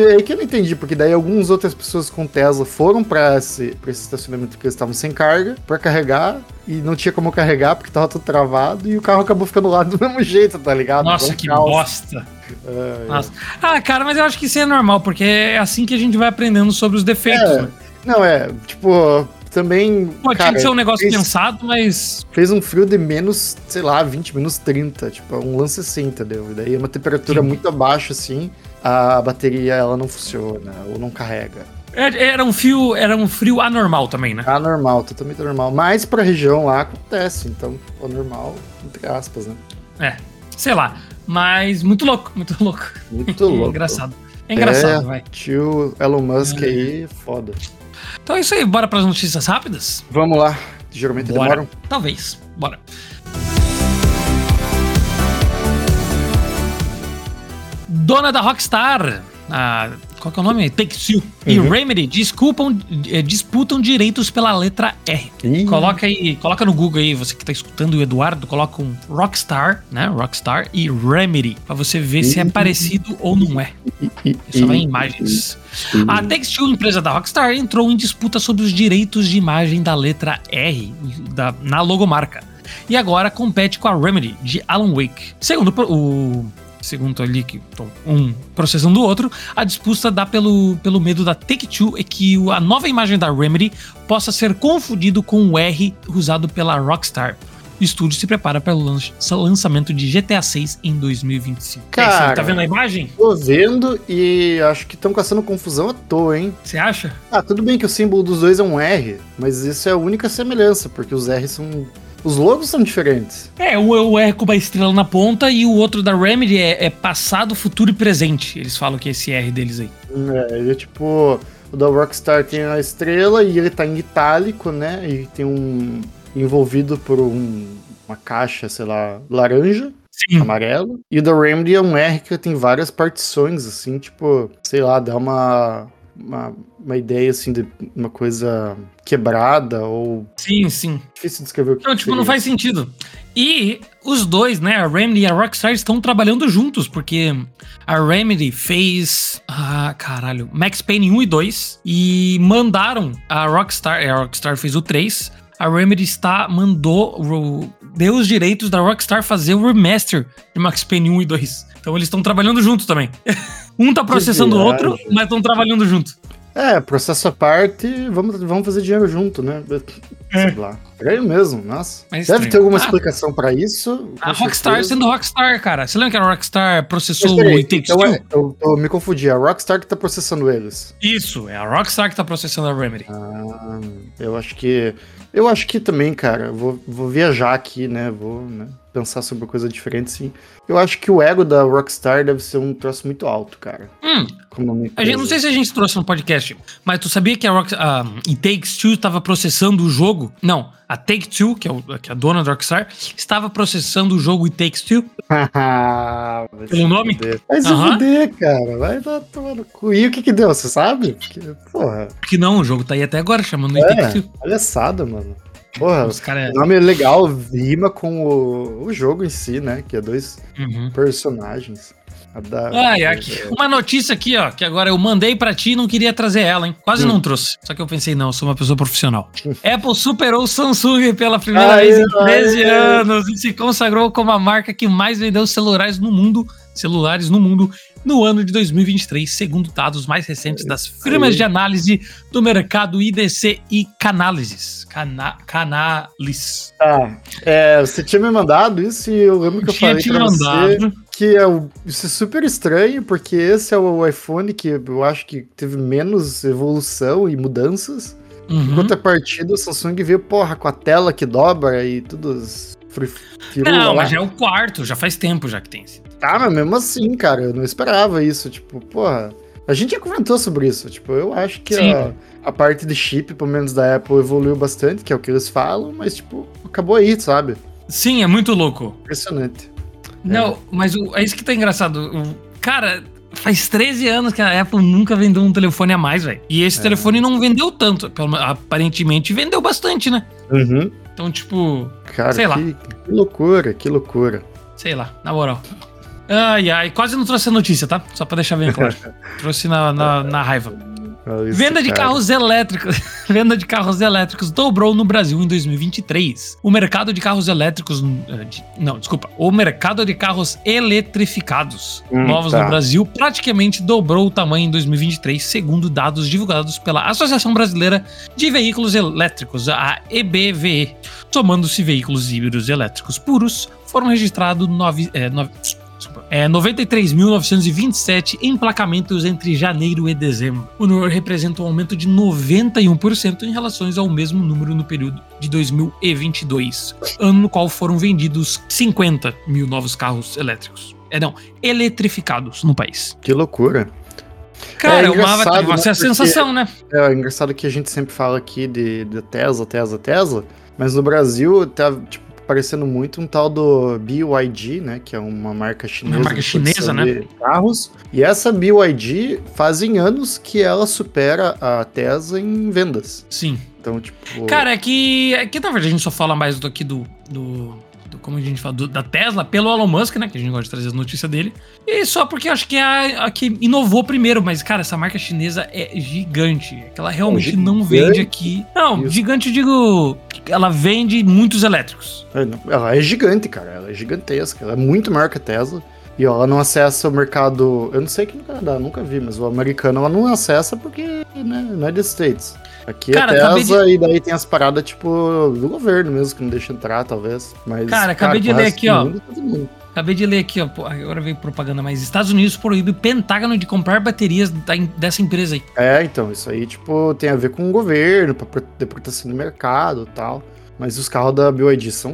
É aí que eu não entendi, porque daí algumas outras pessoas com Tesla foram pra esse estacionamento que eles estavam sem carga, pra carregar, e não tinha como carregar porque tava tudo travado, e o carro acabou ficando lá do mesmo jeito, tá ligado? Nossa, que bosta! Nossa. Ah, cara, mas eu acho que isso é normal, porque é assim que a gente vai aprendendo sobre os defeitos, né? Não, tipo... Também, pô, cara, tinha que ser um negócio pensado, mas... Fez um frio de menos, sei lá, 20, menos 30, tipo, um lance assim, entendeu? E daí é uma temperatura muito abaixo, assim, a bateria, ela não funciona, ou não carrega. Era um frio anormal também, né? Anormal, totalmente anormal. Mas pra região lá acontece, então, anormal, entre aspas, né? É, sei lá, mas muito louco, muito louco. Muito louco. É engraçado, vai. Tio Elon Musk aí, foda. Então é isso aí, bora para as notícias rápidas? Vamos lá, geralmente demoram. Talvez, bora. Dona da Rockstar, qual que é o nome? Take-Two e Remedy disputam direitos pela letra R. Coloca no Google aí, você que tá escutando o Eduardo, coloca um Rockstar, né? Rockstar e Remedy, pra você ver se é parecido ou não é. Só vai em imagens. A Take-Two, empresa da Rockstar, entrou em disputa sobre os direitos de imagem da letra R na logomarca. E agora compete com a Remedy, de Alan Wake. Segundo ali, que um processando o outro, a disputa dá pelo medo da Take-Two é que a nova imagem da Remedy possa ser confundido com o R usado pela Rockstar. O estúdio se prepara para o lançamento de GTA VI em 2025. Cara, você tá vendo a imagem? Tô vendo e acho que estão caçando confusão à toa, hein? Você acha? Ah, tudo bem que o símbolo dos dois é um R, mas isso é a única semelhança, porque os R's são... Os logos são diferentes. O R com uma estrela na ponta e o outro da Remedy é passado, futuro e presente. Eles falam que esse R deles aí. Ele é tipo... O da Rockstar tem a estrela e ele tá em itálico, né? E tem um... Envolvido por uma caixa, sei lá, laranja. Sim. Amarelo. E o da Remedy é um R que tem várias partições, assim, tipo... Sei lá, dá uma ideia, assim, de uma coisa quebrada ou... Sim, sim. Difícil de descrever o que... Então, tipo, não faz sentido. E os dois, né, a Remedy e a Rockstar estão trabalhando juntos, porque a Remedy fez... Max Payne 1 e 2 e mandaram a Rockstar... A Rockstar fez o 3... A Remedy deu os direitos da Rockstar fazer o remaster de Max Payne 1 e 2. Então eles estão trabalhando juntos também. Um tá processando o outro, mas estão trabalhando junto. Processo à parte, vamos fazer dinheiro junto, né? Sei lá. Estranho mesmo, nossa. Mas deve ter alguma explicação pra isso. A Rockstar sendo Rockstar, cara. Você lembra que a Rockstar processou o It Takes Two? Eu me confundi. É a Rockstar que tá processando eles. Isso, é a Rockstar que tá processando a Remedy. Eu acho que também, cara, vou viajar aqui, né? pensar sobre coisas diferentes, sim. Eu acho que o ego da Rockstar deve ser um troço muito alto, cara. A gente, não sei se a gente trouxe no podcast, mas tu sabia que a Rockstar, It Takes Two estava processando o jogo? Não, a Take-Two, que é a dona da Rockstar, estava processando o jogo It Takes Two. Pelo nome? Vai se fuder, cara. Vai tomar no cu. E o que deu, você sabe? Porque, porra. Porque não, o jogo tá aí até agora, chamando It Takes Two. Palhaçada, mano. Porra, o nome é legal, rima com o jogo em si, né? Que é dois personagens. Uma notícia aqui, ó, que agora eu mandei pra ti e não queria trazer ela, hein? Quase não trouxe. Só que eu pensei, não, eu sou uma pessoa profissional. Apple superou o Samsung pela primeira vez em 13 anos e se consagrou como a marca que mais vendeu celulares no mundo no ano de 2023, segundo dados mais recentes das firmas de análise do mercado IDC e Canalysis. Canalis. Você tinha me mandado isso e eu lembro que eu falei pra você que isso é super estranho, porque esse é o iPhone que eu acho que teve menos evolução e mudanças. Em contrapartida, o Samsung veio, com a tela que dobra e tudo... Não, mas já é o quarto, já faz tempo já que tem isso. Tá, mas mesmo assim, cara, eu não esperava isso, a gente já comentou sobre isso, eu acho que a parte de chip, pelo menos da Apple, evoluiu bastante, que é o que eles falam, mas, acabou aí, sabe? Sim, é muito louco. Impressionante. Não, mas é isso que tá engraçado, cara... Faz 13 anos que a Apple nunca vendeu um telefone a mais, velho. E esse telefone não vendeu tanto. Aparentemente vendeu bastante, né? Então, cara, sei lá. Que loucura, Sei lá, na moral. Ai, quase não trouxe a notícia, tá? Só pra deixar bem claro. Trouxe na raiva. Venda de carros elétricos dobrou no Brasil em 2023. O mercado de carros eletrificados novos no Brasil praticamente dobrou o tamanho em 2023, segundo dados divulgados pela Associação Brasileira de Veículos Elétricos, a EBVE. Somando-se veículos híbridos elétricos puros, foram registrados 93.927 emplacamentos entre janeiro e dezembro. O número representa um aumento de 91% em relação ao mesmo número no período de 2022, ano no qual foram vendidos 50 mil novos carros elétricos. Eletrificados no país. Que loucura. Cara, vai ser a sensação, né? É engraçado que a gente sempre fala aqui de Tesla, mas no Brasil tá, parecendo muito um tal do BYD, né, que é uma marca chinesa. Uma marca chinesa, né? Carros. E essa BYD fazem anos que ela supera a Tesla em vendas. Sim. Então, cara, é que na verdade a gente só fala mais do aqui como a gente fala, da Tesla, pelo Elon Musk, né? Que a gente gosta de trazer as notícias dele. E só porque eu acho que é a que inovou primeiro. Mas, cara, essa marca chinesa é gigante. É que ela realmente não vende aqui. Não, gigante, digo... Ela vende muitos elétricos. Ela é gigante, cara. Ela é gigantesca. Ela é muito maior que a Tesla. E ela não acessa o mercado... Eu não sei aqui no Canadá, nunca vi. Mas o americano, ela não acessa porque, né, United States. Aqui é Tesla e daí tem as paradas, do governo mesmo, que não deixa entrar, talvez. Mas, cara, acabei de ler aqui, ó. Agora veio propaganda, mas Estados Unidos proíbe o Pentágono de comprar baterias dessa empresa aí. Isso aí, tem a ver com o governo, pra proteção do mercado e tal. Mas os carros da BYD são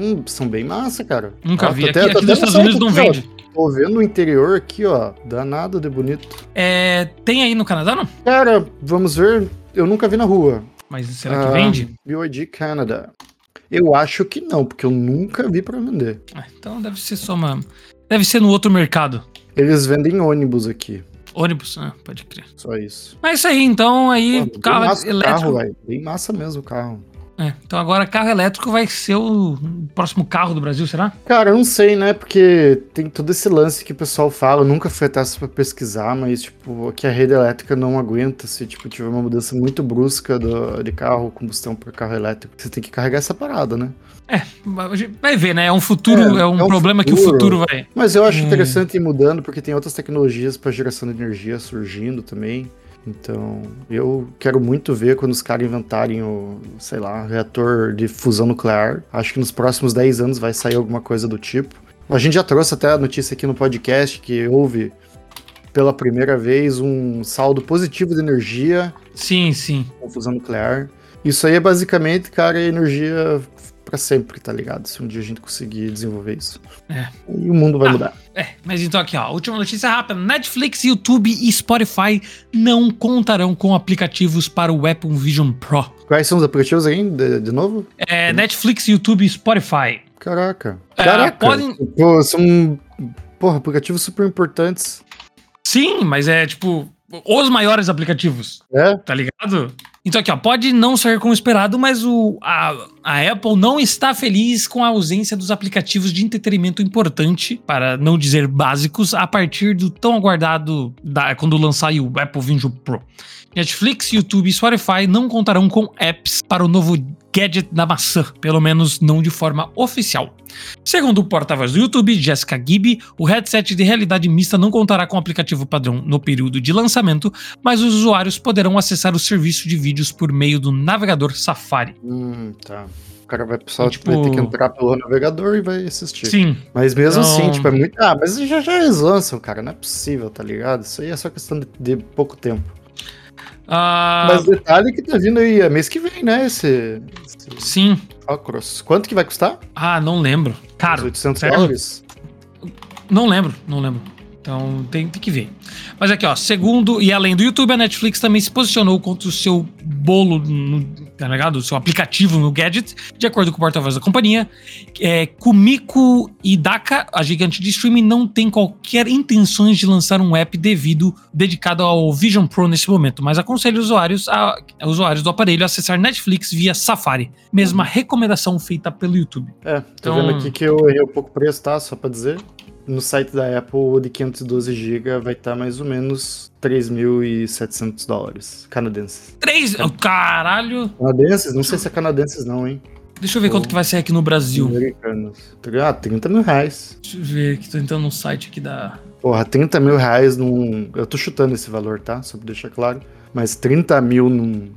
bem massa, cara. Nunca vi. Aqui nos Estados Unidos não vende. Tô vendo o interior aqui, ó. Danado de bonito. Tem aí no Canadá, não? Cara, vamos ver. Eu nunca vi na rua. Mas será que vende? BYD Canada. Eu acho que não, porque eu nunca vi pra vender. Então deve ser só uma... Deve ser no outro mercado. Eles vendem ônibus aqui. Ônibus, né? Pode crer. Só isso. Mas isso aí, então, carro elétrico. Carro, velho. Bem massa mesmo o carro. Então agora carro elétrico vai ser o próximo carro do Brasil, será? Cara, eu não sei, né? Porque tem todo esse lance que o pessoal fala, eu nunca fui atrás pra pesquisar, mas, que a rede elétrica não aguenta se, tiver uma mudança muito brusca de carro, combustão por carro elétrico. Você tem que carregar essa parada, né? Vai ver, né? É um futuro, é um problema futuro, que o futuro vai... Mas eu acho interessante ir mudando, porque tem outras tecnologias pra geração de energia surgindo também. Então, eu quero muito ver quando os caras inventarem reator de fusão nuclear. Acho que nos próximos 10 anos vai sair alguma coisa do tipo. A gente já trouxe até a notícia aqui no podcast que houve, pela primeira vez, um saldo positivo de energia. Sim, sim. Com fusão nuclear. Isso aí é basicamente, cara, energia pra sempre, tá ligado? Se um dia a gente conseguir desenvolver isso. É. E o mundo vai mudar. É, mas então aqui, ó, última notícia rápida. Netflix, YouTube e Spotify não contarão com aplicativos para o Apple Vision Pro. Quais são os aplicativos aí, de novo? É, Netflix, YouTube e Spotify. Caraca. Caraca. Podem... Pô, são, porra, aplicativos super importantes. Sim, mas é, tipo, os maiores aplicativos. É? Tá ligado? Então aqui, ó, pode não ser como esperado, mas a Apple não está feliz com a ausência dos aplicativos de entretenimento importante, para não dizer básicos, a partir do tão aguardado quando lançar o Apple Vision Pro. Netflix, YouTube e Spotify não contarão com apps para o novo gadget da maçã, pelo menos não de forma oficial. Segundo o porta-voz do YouTube, Jessica Gibby, o headset de realidade mista não contará com o aplicativo padrão no período de lançamento, mas os usuários poderão acessar o serviço de vídeos por meio do navegador Safari. Tá. O cara vai precisar, tipo, vai ter que entrar pelo navegador e vai assistir. Sim. Mas mesmo então... assim, tipo, é muito... Ah, mas já eles lançam, cara, não é possível, tá ligado? Isso aí é só questão de pouco tempo. Mas o detalhe é que tá vindo aí mês que vem, né? Sim. Cross. Quanto que vai custar? Ah, não lembro. Caro. $800? Não lembro. Então tem que ver. Mas aqui, ó, segundo e além do YouTube, a Netflix também se posicionou contra o seu bolo, tá ligado? O seu aplicativo no gadget, de acordo com o porta-voz da companhia. Kumiko Hidaka, a gigante de streaming, não tem qualquer intenções de lançar um app dedicado ao Vision Pro nesse momento, mas aconselha usuários do aparelho a acessar Netflix via Safari. Mesma recomendação feita pelo YouTube. Tô vendo aqui que eu errei um pouco o preço, tá? Só pra dizer. No site da Apple, o de 512GB vai estar mais ou menos $3.700 canadenses. Caralho! Canadenses? Não sei se é canadenses não, hein? Deixa eu ver quanto que vai ser aqui no Brasil. Americanos. Ah, R$30.000. Deixa eu ver aqui, tô entrando no site aqui da... Porra, R$30.000 num... Eu tô chutando esse valor, tá? Só pra deixar claro. Mas R$30.000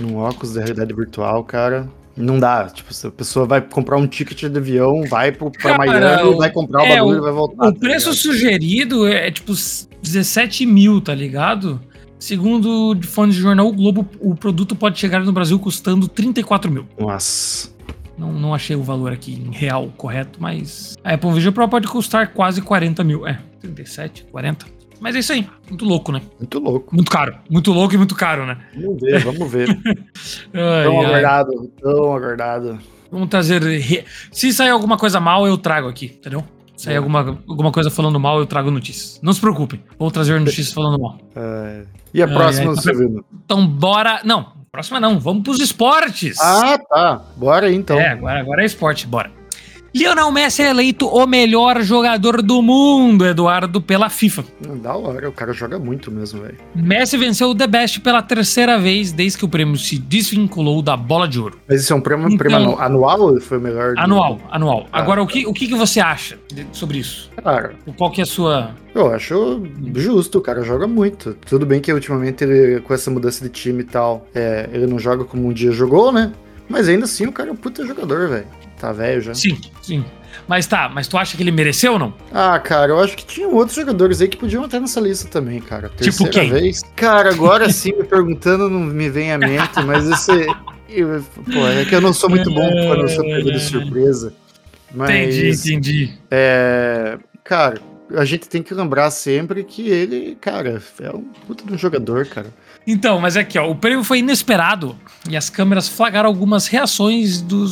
num óculos de realidade virtual, cara... Não dá, tipo, se a pessoa vai comprar um ticket de avião, vai pra Miami, vai comprar o bagulho e vai voltar. O preço sugerido é tipo $17.000, tá ligado? Segundo de fontes de jornal O Globo, o produto pode chegar no Brasil custando $34.000. Nossa. Não achei o valor aqui em real correto, mas a Apple Vision Pro pode custar quase $40.000. 37, 40. Mas é isso aí. Muito louco, né? Muito louco. Muito caro. Muito louco e muito caro, né? Vamos ver. Tão aguardado. Vamos trazer... Se sair alguma coisa mal, eu trago aqui, entendeu? Se sair alguma coisa falando mal, eu trago notícias. Não se preocupem. Vou trazer notícias falando mal. E a próxima, Silvino? Então, bora... Não, próxima não. Vamos pros esportes. Ah, tá. Bora aí, então. Agora é esporte. Bora. Lionel Messi é eleito o melhor jogador do mundo, Eduardo, pela FIFA. Da hora, o cara joga muito mesmo, velho. Messi venceu o The Best pela terceira vez desde que o prêmio se desvinculou da bola de ouro. Mas isso é um prêmio anual ou foi o melhor? Anual. Ah, agora, o que você acha sobre isso? Cara, qual que é a sua... Eu acho justo, o cara joga muito. Tudo bem que ultimamente ele, com essa mudança de time e tal, ele não joga como um dia jogou, né? Mas ainda assim o cara é um puta jogador, velho. Tá velho já. Sim. Mas tu acha que ele mereceu ou não? Ah, cara, eu acho que tinha outros jogadores aí que podiam estar nessa lista também, cara. Terceira tipo quem? Vez. Cara, agora sim, me perguntando, não me vem à mente, mas esse... Pô, é que eu não sou muito bom quando eu sou pego de surpresa. Mas, entendi. Cara, a gente tem que lembrar sempre que ele, cara, é um puta de um jogador, cara. Então, mas aqui, ó, o prêmio foi inesperado e as câmeras flagraram algumas reações do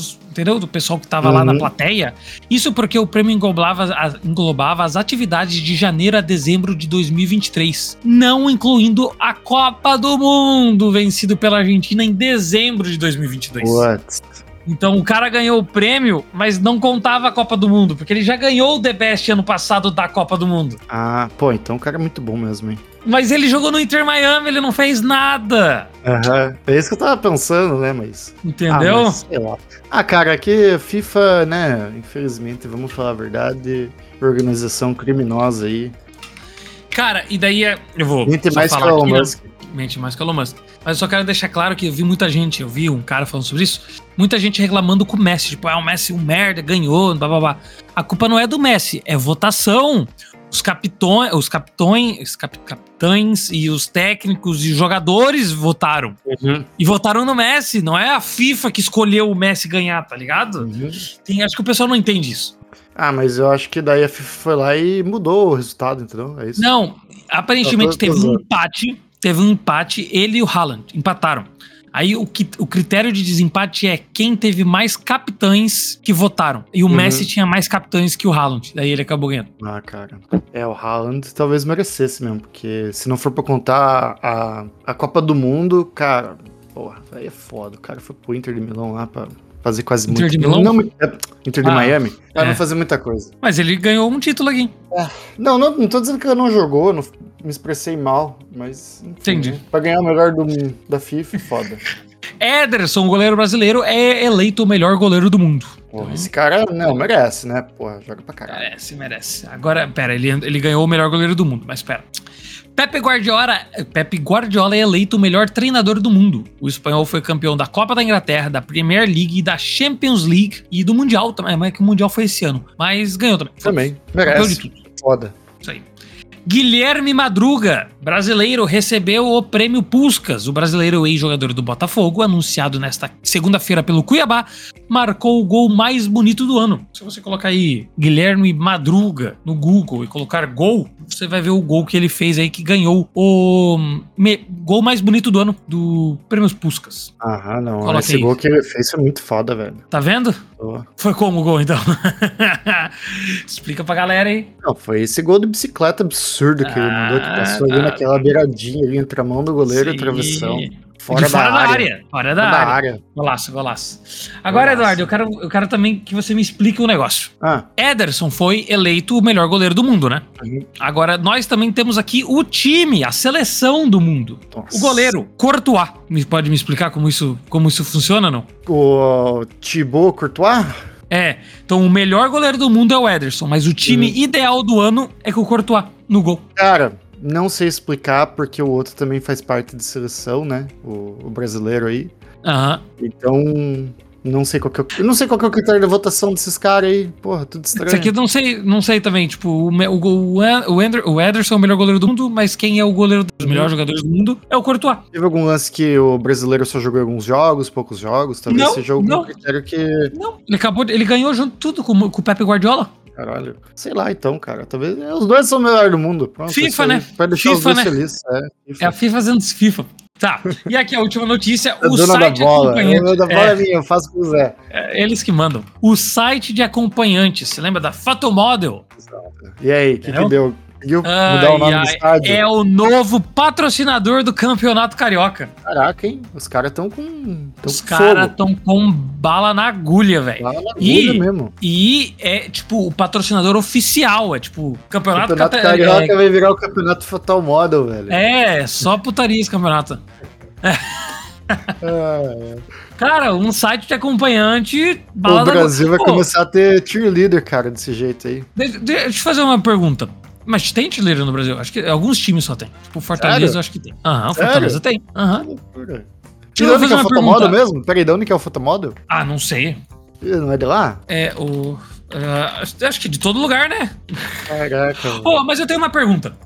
pessoal que tava lá na plateia. Isso porque o prêmio englobava as atividades de janeiro a dezembro de 2023, não incluindo a Copa do Mundo, vencido pela Argentina em dezembro de 2022. Então o cara ganhou o prêmio, mas não contava a Copa do Mundo, porque ele já ganhou o The Best ano passado da Copa do Mundo. Ah, pô, então o cara é muito bom mesmo, hein? Mas ele jogou no Inter Miami, ele não fez nada. É isso que eu tava pensando, né, mas... Entendeu? Mas, sei lá. Ah, cara, aqui FIFA, né, infelizmente, vamos falar a verdade, organização criminosa aí. Cara, e daí eu vou... Mente mais que o Elon Musk. Mente mais que o Elon Musk. Mas eu só quero deixar claro que eu vi um cara falando sobre isso, muita gente reclamando com o Messi, tipo, o Messi é um merda, ganhou, blá blá blá. A culpa não é do Messi, é votação. Os capitães e os técnicos e jogadores votaram. Uhum. E votaram no Messi. Não é a FIFA que escolheu o Messi ganhar, tá ligado? Uhum. Acho que o pessoal não entende isso. Ah, mas eu acho que daí a FIFA foi lá e mudou o resultado, entendeu? É isso. Não, aparentemente teve um empate, ele e o Haaland empataram. Aí o critério de desempate é quem teve mais capitães que votaram. E o Messi tinha mais capitães que o Haaland. Daí ele acabou ganhando. Ah, cara. O Haaland talvez merecesse mesmo. Porque se não for pra contar a Copa do Mundo, cara... Porra, aí é foda. O cara foi pro Inter de Milão lá pra fazer quase muito... Inter de Milão? Não, Inter de Miami. O cara não fazer muita coisa. Mas ele ganhou um título aqui. Não tô dizendo que ele não jogou... Não... Me expressei mal, mas... Enfim, entendi. Né? Pra ganhar o melhor da FIFA, foda. Ederson, goleiro brasileiro, é eleito o melhor goleiro do mundo. Porra, esse cara não merece, né? Porra, joga pra caralho. Merece. Agora, pera, ele ganhou o melhor goleiro do mundo, mas pera. Pep Guardiola é eleito o melhor treinador do mundo. O espanhol foi campeão da Copa da Inglaterra, da Premier League, da Champions League e do Mundial também. Mas que o Mundial foi esse ano, mas ganhou também. Também, merece. De tudo. Foda. Isso aí. Guilherme Madruga, brasileiro, recebeu o prêmio Puskás. O brasileiro ex-jogador do Botafogo, anunciado nesta segunda-feira pelo Cuiabá, marcou o gol mais bonito do ano. Se você colocar aí Guilherme Madruga no Google e colocar gol, você vai ver o gol que ele fez aí, que ganhou o gol mais bonito do ano do prêmio Puskás. Ah, não. Coloca esse aí. Gol que ele fez foi muito foda, velho. Tá vendo? Boa. Foi como o gol, então? Explica pra galera aí. Não, foi esse gol de bicicleta absurdo que ele mandou, que passou ali naquela beiradinha ali entre a mão do goleiro e a travessão. Fora da área. Golaço. Agora, Eduardo, eu quero também que você me explique um negócio. Ederson foi eleito o melhor goleiro do mundo, né? Uhum. Agora, nós também temos aqui o time, a seleção do mundo. Nossa. O goleiro, Courtois. Pode me explicar como isso funciona, não? O Thibaut Courtois? É, então o melhor goleiro do mundo é o Ederson, mas o time ideal do ano é com o Courtois no gol. Cara, não sei explicar porque o outro também faz parte de seleção, né? O brasileiro aí. Aham. Então, não sei qual que é o critério da votação desses caras aí. Porra, tudo estranho. Isso aqui eu não sei também. Tipo, o Ederson é o melhor goleiro do mundo, mas quem é o goleiro dos melhores jogadores do mundo é o Courtois. Teve algum lance que o brasileiro só jogou alguns jogos, poucos jogos? Talvez seja algum critério que... Não, ele ganhou junto tudo com o Pep Guardiola. Caralho. Sei lá, então, cara. Talvez os dois são o melhor do mundo. Pronto, FIFA, né? Pra deixar FIFA, os dois felizes. É a FIFA fazendo FIFA. Tá, e aqui a última notícia, o site da bola. De acompanhantes... A dona da bola é minha, eu faço com o Zé. Eles que mandam. O site de acompanhantes, você lembra da Fatal Model? Exato. E aí, que deu? Conseguiu mudar o nome do estádio? É o novo patrocinador do Campeonato Carioca. Caraca, hein? Os caras estão com... Os caras estão com bala na agulha, velho. Bala na agulha mesmo. E é, tipo, o patrocinador oficial. É, tipo, Campeonato Carioca vai virar o Campeonato Fatal Model, velho. É, só putaria esse campeonato. Cara, um site de acompanhante... O Brasil vai começar a ter cheerleader, cara, desse jeito aí. Deixa eu te fazer uma pergunta. Mas tem cheerleader no Brasil? Acho que alguns times só tem. Tipo, Fortaleza, sério? Eu acho que tem. Aham, Fortaleza tem. Aham. De onde que é o Fotomodel mesmo? Peraí, de onde que é o Fotomodel? Ah, não sei. Não é de lá? É, acho que de todo lugar, né? Caraca. Mas eu tenho uma pergunta.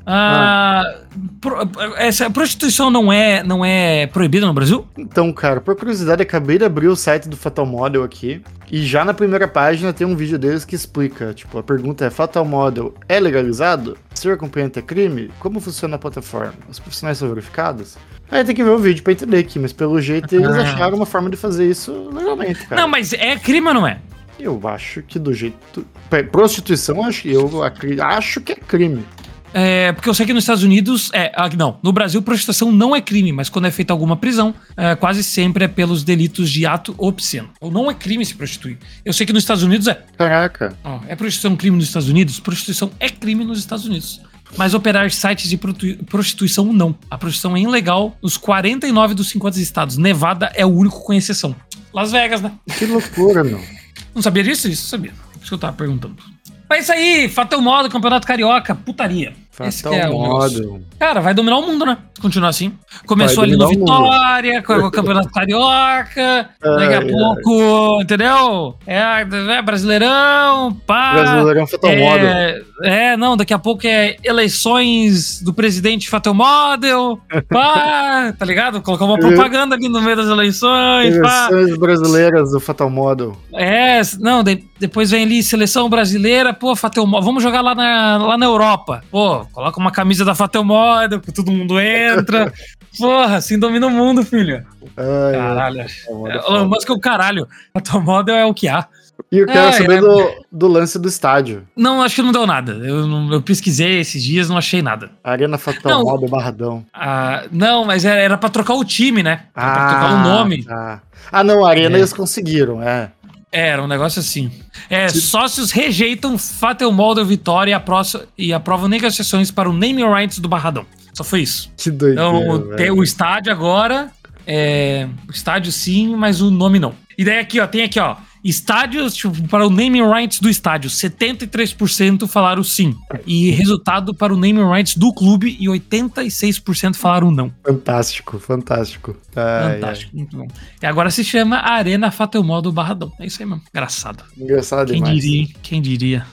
Essa prostituição não é proibida no Brasil? Então, cara, por curiosidade, acabei de abrir o site do Fatal Model aqui e já na primeira página tem um vídeo deles que explica, tipo, a pergunta é: Fatal Model é legalizado? Ser acompanhante é crime? Como funciona a plataforma? Os profissionais são verificados? Aí tem que ver o vídeo pra entender aqui, mas pelo jeito eles acharam uma forma de fazer isso legalmente, cara. Não, mas é crime ou não é? Eu acho que do jeito... Prostituição, eu acho que é crime. É, porque eu sei que nos Estados Unidos... no Brasil, prostituição não é crime, mas quando é feita alguma prisão, quase sempre é pelos delitos de ato obsceno. Ou não é crime se prostituir. Eu sei que nos Estados Unidos é. Caraca. É prostituição crime nos Estados Unidos? Prostituição é crime nos Estados Unidos. Mas operar sites de prostituição, não. A prostituição é ilegal nos 49 dos 50 estados. Nevada é o único com exceção. Las Vegas, né? Que loucura, meu. Não sabia disso? Isso eu sabia. Por isso que eu tava perguntando. Mas isso aí, Fatal Model, Campeonato Carioca, putaria. Fatal Model. Cara, vai dominar o mundo, né? Continuar assim. Começou ali no Vitória, com o Campeonato Carioca, daqui a pouco, entendeu? É Brasileirão, pá. Brasileirão Fatal Model. Não, daqui a pouco é eleições do presidente Fatal Model, pá, tá ligado? Colocar uma propaganda ali no meio das eleições, pá. Eleições brasileiras do Fatal Model. Não, depois vem ali seleção brasileira, pô, Fatal Model, vamos jogar lá na Europa. Pô, coloca uma camisa da Fatal Model, que todo mundo entra. Porra, assim domina o mundo, filho. Ai, caralho. Elon Musk é o caralho. Fatal Model é o que há. E eu quero saber do lance do estádio. Não, acho que não deu nada. Eu pesquisei esses dias, não achei nada. Arena Fatal Model Barradão. Não, mas era pra trocar o time, né? Era pra trocar o nome. Não, Arena eles conseguiram, Era um negócio assim. Sócios rejeitam Fatal Model Vitória e aprovam negociações para o naming rights do Barradão. Só foi isso. Que doideira. Então, tem o estádio agora. O estádio sim, mas o nome não. E daí aqui, ó, tem aqui, ó. Estádios, tipo, para o naming rights do estádio, 73% falaram sim. E resultado para o naming rights do clube, e 86% falaram não. Fantástico. Fantástico, muito bom. E agora se chama Arena Fatal Model Barradão. É isso aí mesmo. Engraçado demais. Quem diria?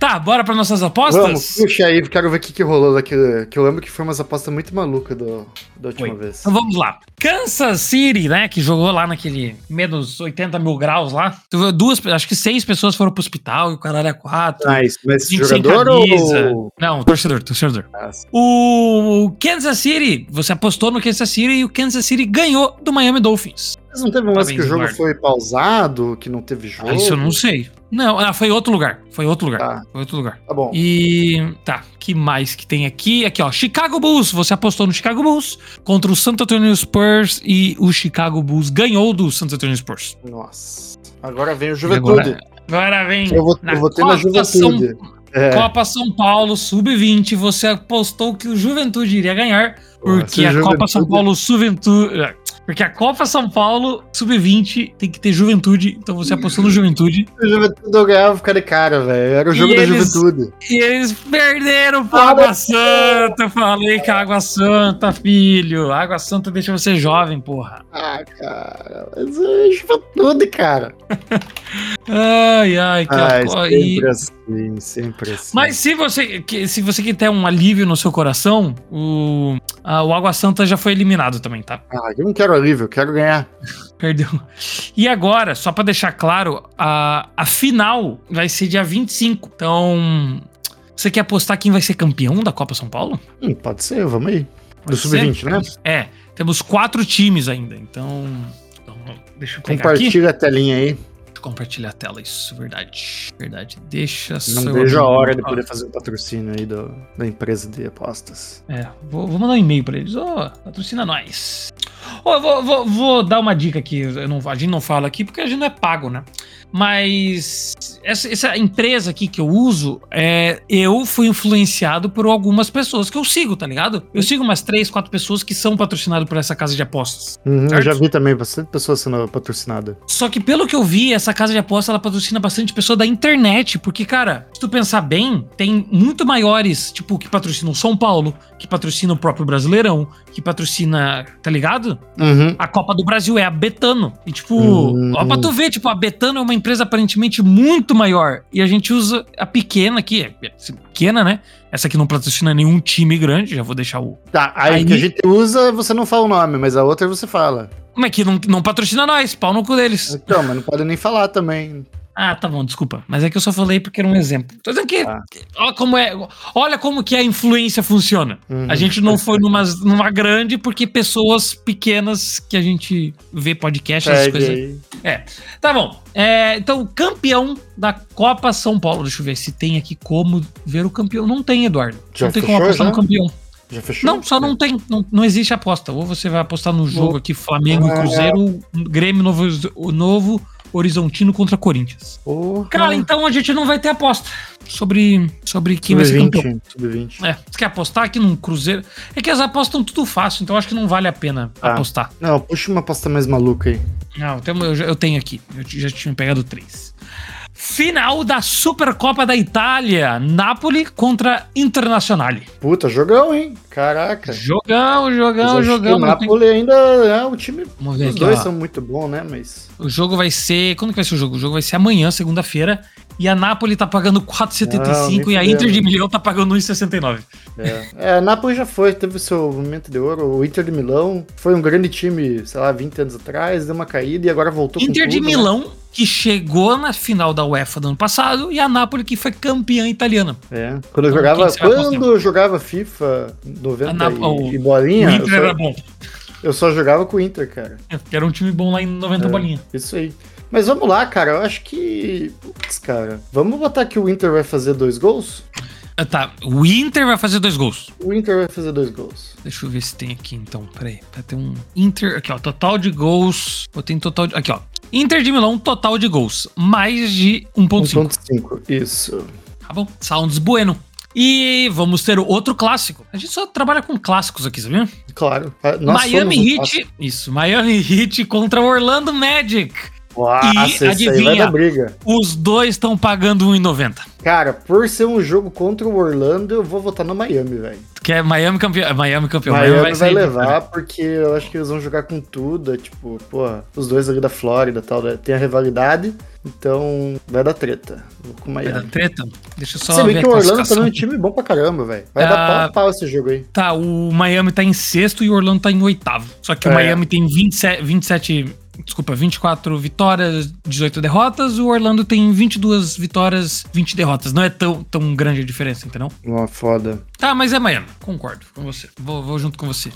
Tá, bora para nossas apostas? Vamos, puxa aí, quero ver o que rolou daqui, que eu lembro que foi umas apostas muito malucas da última vez. Então vamos lá. Kansas City, né, que jogou lá naquele menos 80 mil graus lá. Acho que 6 pessoas foram pro hospital e o caralho é 4. Mas jogador ou... Não, torcedor. O Kansas City, você apostou no Kansas City e o Kansas City ganhou do Miami Dolphins. Mas não teve mais que o jogo foi pausado, que não teve jogo? Isso eu não sei. Não, foi outro lugar. Foi outro lugar. Tá bom. E tá, que mais que tem aqui? Aqui, ó, Chicago Bulls. Você apostou no Chicago Bulls contra o Santo Antonio Spurs e o Chicago Bulls ganhou do Santo Antonio Spurs. Nossa. Agora vem o Juventude. Agora vem. Eu vou ter na Juventude. Copa São Paulo, Sub-20, você apostou que o Juventude iria ganhar, porque a Copa São Paulo, Sub-20... Porque a Copa São Paulo, Sub-20, tem que ter Juventude, então você apostou no Juventude. O Juventude eu ganhava, ficar de cara, velho. Era o jogo da Juventude. E eles perderam pra Água Santa. Eu falei que a Água Santa, filho. A Água Santa deixa você jovem, porra. Cara. Mas é Juventude, cara. ai, que Sempre assim. Mas se você quer um alívio no seu coração, o Água Santa já foi eliminado também, tá? Eu não quero alívio, eu quero ganhar. Perdeu. E agora, só pra deixar claro, a final vai ser dia 25. Então, você quer apostar quem vai ser campeão da Copa São Paulo? Pode ser, vamos aí. Do Sub-20, né? Temos 4 times ainda, então deixa eu pegar aqui. Compartilha a telinha aí. Compartilhar a tela, isso, verdade. Não vejo a hora de poder fazer o patrocínio aí da empresa de apostas. Vou mandar um e-mail pra eles, patrocina nós. Eu vou dar uma dica aqui, a gente não fala aqui porque a gente não é pago, né? Mas essa empresa aqui que eu uso, eu fui influenciado por algumas pessoas que eu sigo, tá ligado? Eu sigo umas 3-4 pessoas que são patrocinadas por essa casa de apostas. Eu já vi também bastante pessoas sendo patrocinadas. Só que pelo que eu vi, essa casa de apostas, ela patrocina bastante pessoa da internet, porque, cara, se tu pensar bem, tem muito maiores, tipo, que patrocinam São Paulo, que patrocina o próprio Brasileirão, que patrocina, tá ligado? A Copa do Brasil é a Betano. E, tipo, ó pra tu ver, tipo, a Betano é uma empresa aparentemente muito maior e a gente usa a pequena aqui, pequena, né? Essa aqui não patrocina nenhum time grande, já vou deixar o... Tá, aí que a gente usa, você não fala o nome, mas a outra você fala. Como é que não patrocina nós? Pau no cu deles. Então, mas não pode nem falar também. Tá bom, desculpa. Mas é que eu só falei porque era um exemplo. Tô dizendo que... Olha como que a influência funciona. A gente não foi numa grande porque pessoas pequenas que a gente vê podcast, essas coisas... Tá bom. Então, campeão da Copa São Paulo. Deixa eu ver se tem aqui como ver o campeão. Não tem, Eduardo. Não tem como apostar no campeão. Já fechou? Não, só não tem. Não existe aposta. Ou você vai apostar no jogo aqui, Flamengo e Cruzeiro, Grêmio Novo Horizontino contra Corinthians. Cara, então a gente não vai ter aposta sobre quem vai ser campeão. Sub-20. Você quer apostar aqui num Cruzeiro? É que as apostas estão tudo fácil, então acho que não vale a pena apostar. Não, puxa uma aposta mais maluca aí. Não, eu tenho aqui. Eu já tinha pegado 3. Final da Supercopa da Itália, Napoli contra Internazionale. Puta, jogão, hein? Caraca. Jogão. O Napoli ainda é um time... Os aqui, dois ó. São muito bons, né? Mas... O jogo vai ser... Quando que vai ser o jogo? O jogo vai ser amanhã, segunda-feira. E a Napoli tá pagando 4,75 e a Inter de Milão tá pagando 1,69. A Napoli já foi, teve seu momento de ouro. O Inter de Milão foi um grande time, sei lá, 20 anos atrás, deu uma caída e agora voltou Inter com tudo, de Milão, né? Que chegou na final da UEFA do ano passado, e a Napoli que foi campeã italiana. Quando eu jogava FIFA 90 e bolinha... O Inter era bom. Eu só jogava com o Inter, cara. Era um time bom lá em 90 bolinha. Isso aí. Mas vamos lá, cara. Eu acho que... Putz, cara. Vamos botar que o Inter vai fazer 2 gols? Tá. O Inter vai fazer 2 gols. Deixa eu ver se tem aqui, então. Peraí. Tem um Inter... Aqui, ó. Total de gols. Botei em total de... Aqui, ó. Inter de Milão, total de gols. Mais de 1.5. 1.5. Isso. Tá bom. Sounds bueno. E vamos ter outro clássico. A gente só trabalha com clássicos aqui, sabia? Claro. Miami Heat contra Orlando Magic. Nossa, e adivinha, aí vai dar briga. Os dois estão pagando 1,90. Cara, por ser um jogo contra o Orlando, eu vou votar no Miami, velho. Quer Miami campeão? Miami vai levar, cara. Porque eu acho que eles vão jogar com tudo. Tipo, porra, os dois ali da Flórida e tal, né? Tem a rivalidade. Então, vai dar treta. Vou com o Miami. Vai dar treta? Deixa eu só ver. Você vê que o Orlando tá num time bom pra caramba, velho. Vai dar pau a pau esse jogo aí. Tá, o Miami tá em 6º e o Orlando tá em 8º. Só que o Miami tem 24 vitórias, 18 derrotas. O Orlando tem 22 vitórias, 20 derrotas. Não é tão grande a diferença, entendeu? Uma foda. Tá, mas é Miami. Concordo com você. Vou junto com você.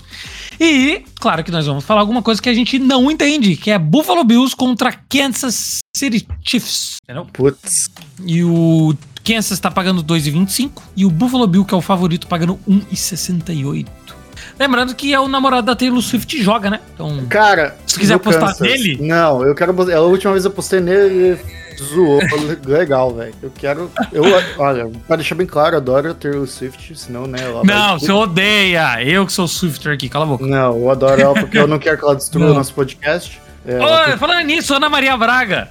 E, claro que nós vamos falar alguma coisa que a gente não entende, que é Buffalo Bills contra Kansas City Chiefs, entendeu? Putz. E o Kansas tá pagando 2,25 e o Buffalo Bill, que é o favorito, pagando 1,68. Lembrando que é o namorado da Taylor Swift joga, né? Então, cara, se quiser apostar nele... Não, eu quero... A última vez eu postei nele e zoou. Legal, velho. Eu quero... Olha, pra deixar bem claro, eu adoro a Taylor Swift, senão, né... Não, você odeia. Eu que sou o Swifter aqui, cala a boca. Não, eu adoro ela porque eu não quero que ela destrua o nosso podcast. Falando nisso, Ana Maria Braga.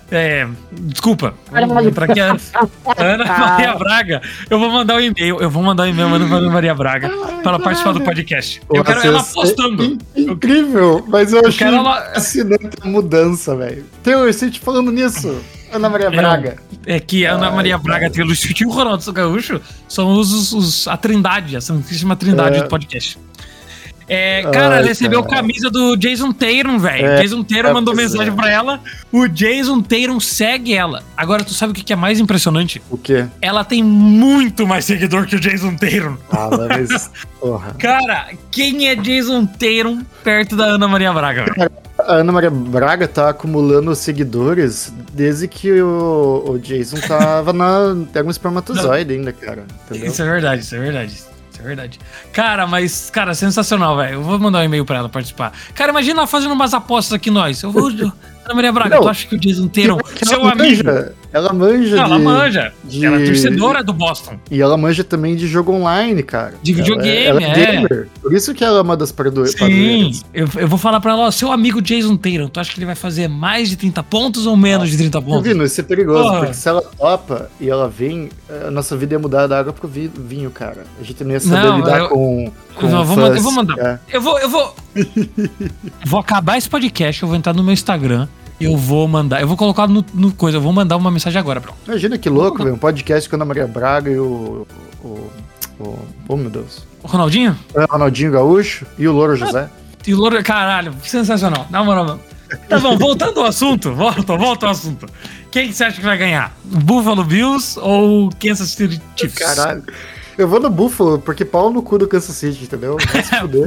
Desculpa. Ana Maria Braga. Eu vou mandar um e-mail. Mandando Ana Maria Braga pra ela participar do podcast. Eu quero ela postando. Incrível, mas eu achei fascinante a mudança, velho. Tem o Swift falando nisso. Ana Maria Braga. É que a Ana Maria Braga tem o Luiz Fitch e o Ronaldo Gaúcho são a trindade, a santíssima trindade do podcast. Cara, ela recebeu camisa do Jason Tatum, velho. Jason Tatum mandou mensagem pra ela. O Jason Tatum segue ela. Agora, tu sabe o que é mais impressionante? O quê? Ela tem muito mais seguidor que o Jason Tatum. Mas... Porra. Cara, quem é Jason Tatum perto da Ana Maria Braga, velho? A Ana Maria Braga tá acumulando seguidores desde que o Jason tava era um espermatozoide ainda, cara. Entendeu? Isso é verdade. Cara, mas, cara, sensacional, velho. Eu vou mandar um e-mail pra ela participar. Cara, imagina ela fazendo umas apostas aqui nós. Eu vou... Ana Maria Braga, tu acha que o Jason Tatum, seu amigo... Ela manja. Ela é torcedora do Boston. E ela manja também de jogo online, cara. De videogame, ela é gamer. Por isso que ela é uma das padroeiras. Sim, eu vou falar pra ela, ó, seu amigo Jason Tatum, tu acha que ele vai fazer mais de 30 pontos ou menos de 30 pontos? Vino, isso é perigoso, porque se ela topa e ela vem, a nossa vida ia mudar da água pro vinho, cara. A gente não ia saber lidar com não, fãs, vou mandar. É. Vou acabar esse podcast, eu vou entrar no meu Instagram. Eu vou mandar uma mensagem agora, bro. Imagina que louco, velho. Um podcast com a Ana Maria Braga e oh, meu Deus. O Ronaldinho? Ronaldinho Gaúcho e o Louro José. E o Louro, caralho, sensacional. Na moral, mano. Tá bom, voltando ao assunto. Volta ao assunto. Quem que você acha que vai ganhar? Buffalo Bills ou Kansas City Chiefs? Caralho. Eu vou no Buffalo, porque pau no cu do Kansas City, entendeu?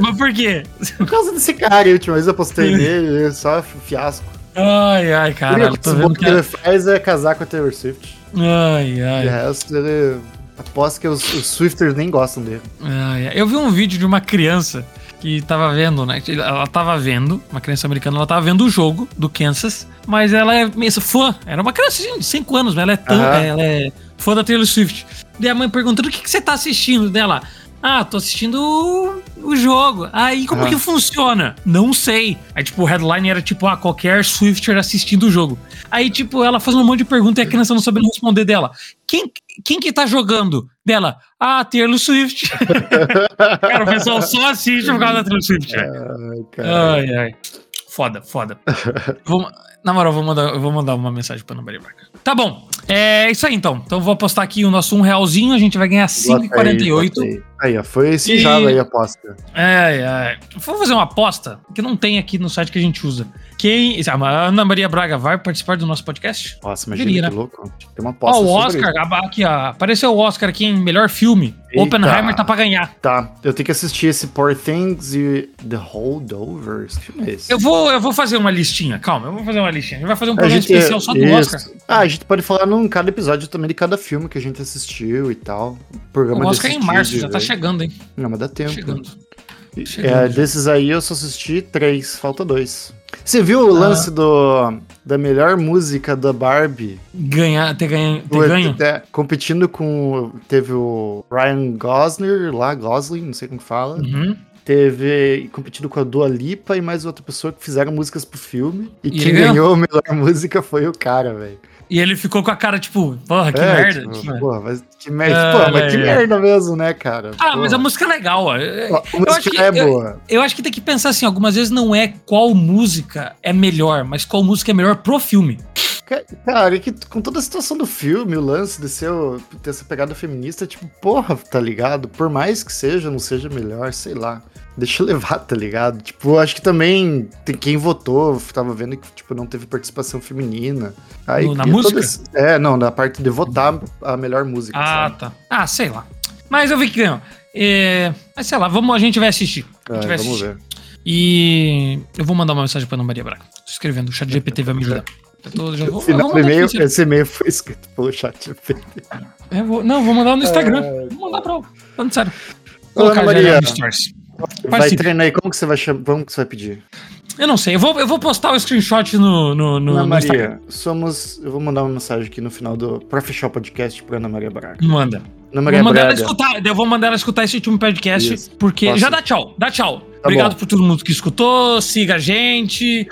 Mas por quê? Por causa desse cara, a última vez eu postei nele, só fiasco. Ai, caralho, tô vendo que ele faz é casar com a Taylor Swift. De resto, ele... Aposto que os Swifters nem gostam dele. Eu vi um vídeo de uma criança que tava vendo, né? Uma criança americana, ela tava vendo o jogo do Kansas, mas ela é fã. Era uma criança de 5 anos, mas ela é fã da Taylor Swift. E a mãe perguntando, o que você tá assistindo dela? Ah, tô assistindo o jogo. Aí como que funciona? Não sei. Aí, tipo, o headline era, tipo, qualquer Swifter assistindo o jogo. Aí, tipo, ela fazendo um monte de pergunta e a criança não sabendo responder dela. Quem que tá jogando? Dela, Taylor Swift. Cara, o pessoal só assiste por causa da Taylor Swift. Ai, ai. Foda. Na moral, eu vou mandar uma mensagem pra não baribar. Tá bom, é isso aí então. Então vou apostar aqui o nosso R$1, a gente vai ganhar R$5,48. Aí, foi cinjado aí a aposta. Vamos fazer uma aposta que não tem aqui no site que a gente usa. A Ana Maria Braga vai participar do nosso podcast? Nossa, imagina que louco. Tem uma aposta o Oscar, aqui, apareceu o Oscar aqui em melhor filme. Eita. Oppenheimer tá pra ganhar. Tá, eu tenho que assistir esse Poor Things e The Holdovers. Que filme é esse? Eu vou fazer uma listinha, calma, eu vou fazer uma listinha. A gente vai fazer um programa especial só do Oscar. Ah, a gente pode falar em cada episódio também de cada filme que a gente assistiu e tal. O Oscar é em março, já tá chegando, hein? Não, mas dá tempo. Chegando. Desses aí eu só assisti 3, falta 2. Você viu o lance da melhor música da Barbie? Ter ganho? Competindo com... Teve o Ryan Gosling, não sei como que fala. Uhum. Teve competido com a Dua Lipa e mais outra pessoa que fizeram músicas pro filme. E quem ganhou a melhor música foi o cara, velho. E ele ficou com a cara, tipo, porra, que merda. Tipo, porra, mas que merda. Que merda mesmo, né, cara? Mas a música é legal, ó. A música é boa. Eu acho que tem que pensar assim, algumas vezes não é qual música é melhor, mas qual música é melhor pro filme. Cara, é que com toda a situação do filme, o lance de ter essa pegada feminista, tipo, porra, tá ligado? Por mais que seja, não seja melhor, sei lá. Deixa eu levar, tá ligado? Tipo, acho que também tem quem votou, tava vendo que tipo, não teve participação feminina. Aí, na música? Na parte de votar a melhor música. Sabe? Tá. Sei lá. Mas eu vi que ganhou. Mas sei lá, a gente vai assistir. Vamos ver. E eu vou mandar uma mensagem pra Ana Maria Braga. Tô escrevendo, o ChatGPT vai me ajudar. Esse e-mail foi escrito pelo ChatGPT. Vou mandar no Instagram. Vou mandar pra onde sério. Ana Maria. Vai treinar aí, como que você vai chamar? Como que você vai pedir? Eu não sei, eu vou postar o screenshot no Ana Maria, Instagram. Eu vou mandar uma mensagem aqui no final pra fechar o podcast pra Ana Maria Braga. Manda. Ana Maria Braga. Eu vou mandar ela escutar esse último podcast, isso. Porque já dá tchau. Obrigado por todo mundo que escutou, siga a gente.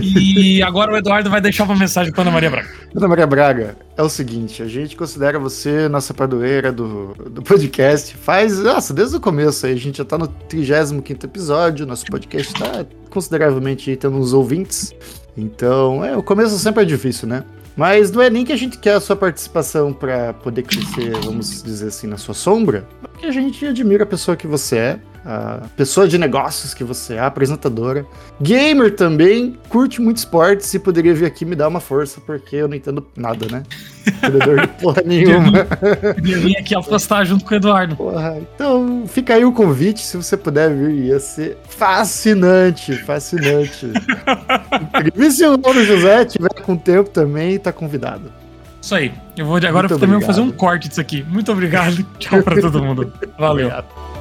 E agora o Eduardo vai deixar uma mensagem para Ana Maria Braga. Ana Maria Braga, é o seguinte, a gente considera você nossa padroeira do podcast. Desde o começo aí, a gente já tá no 35º episódio, nosso podcast tá consideravelmente aí tendo uns ouvintes. Então, o começo sempre é difícil, né? Mas não é nem que a gente quer a sua participação para poder crescer, vamos dizer assim, na sua sombra, porque a gente admira a pessoa que você é, a pessoa de negócios que você é, a apresentadora, gamer também, curte muito esportes e poderia vir aqui me dar uma força, porque eu não entendo nada, né? Entendedor de porra nenhuma. Eu vim aqui apostar junto com o Eduardo. Porra, então fica aí o convite, se você puder vir, ia ser fascinante. E se o Louro José tiver com tempo também, tá convidado. Isso aí. Eu vou também fazer um corte disso aqui. Muito obrigado. Tchau pra todo mundo. Valeu. Obrigado.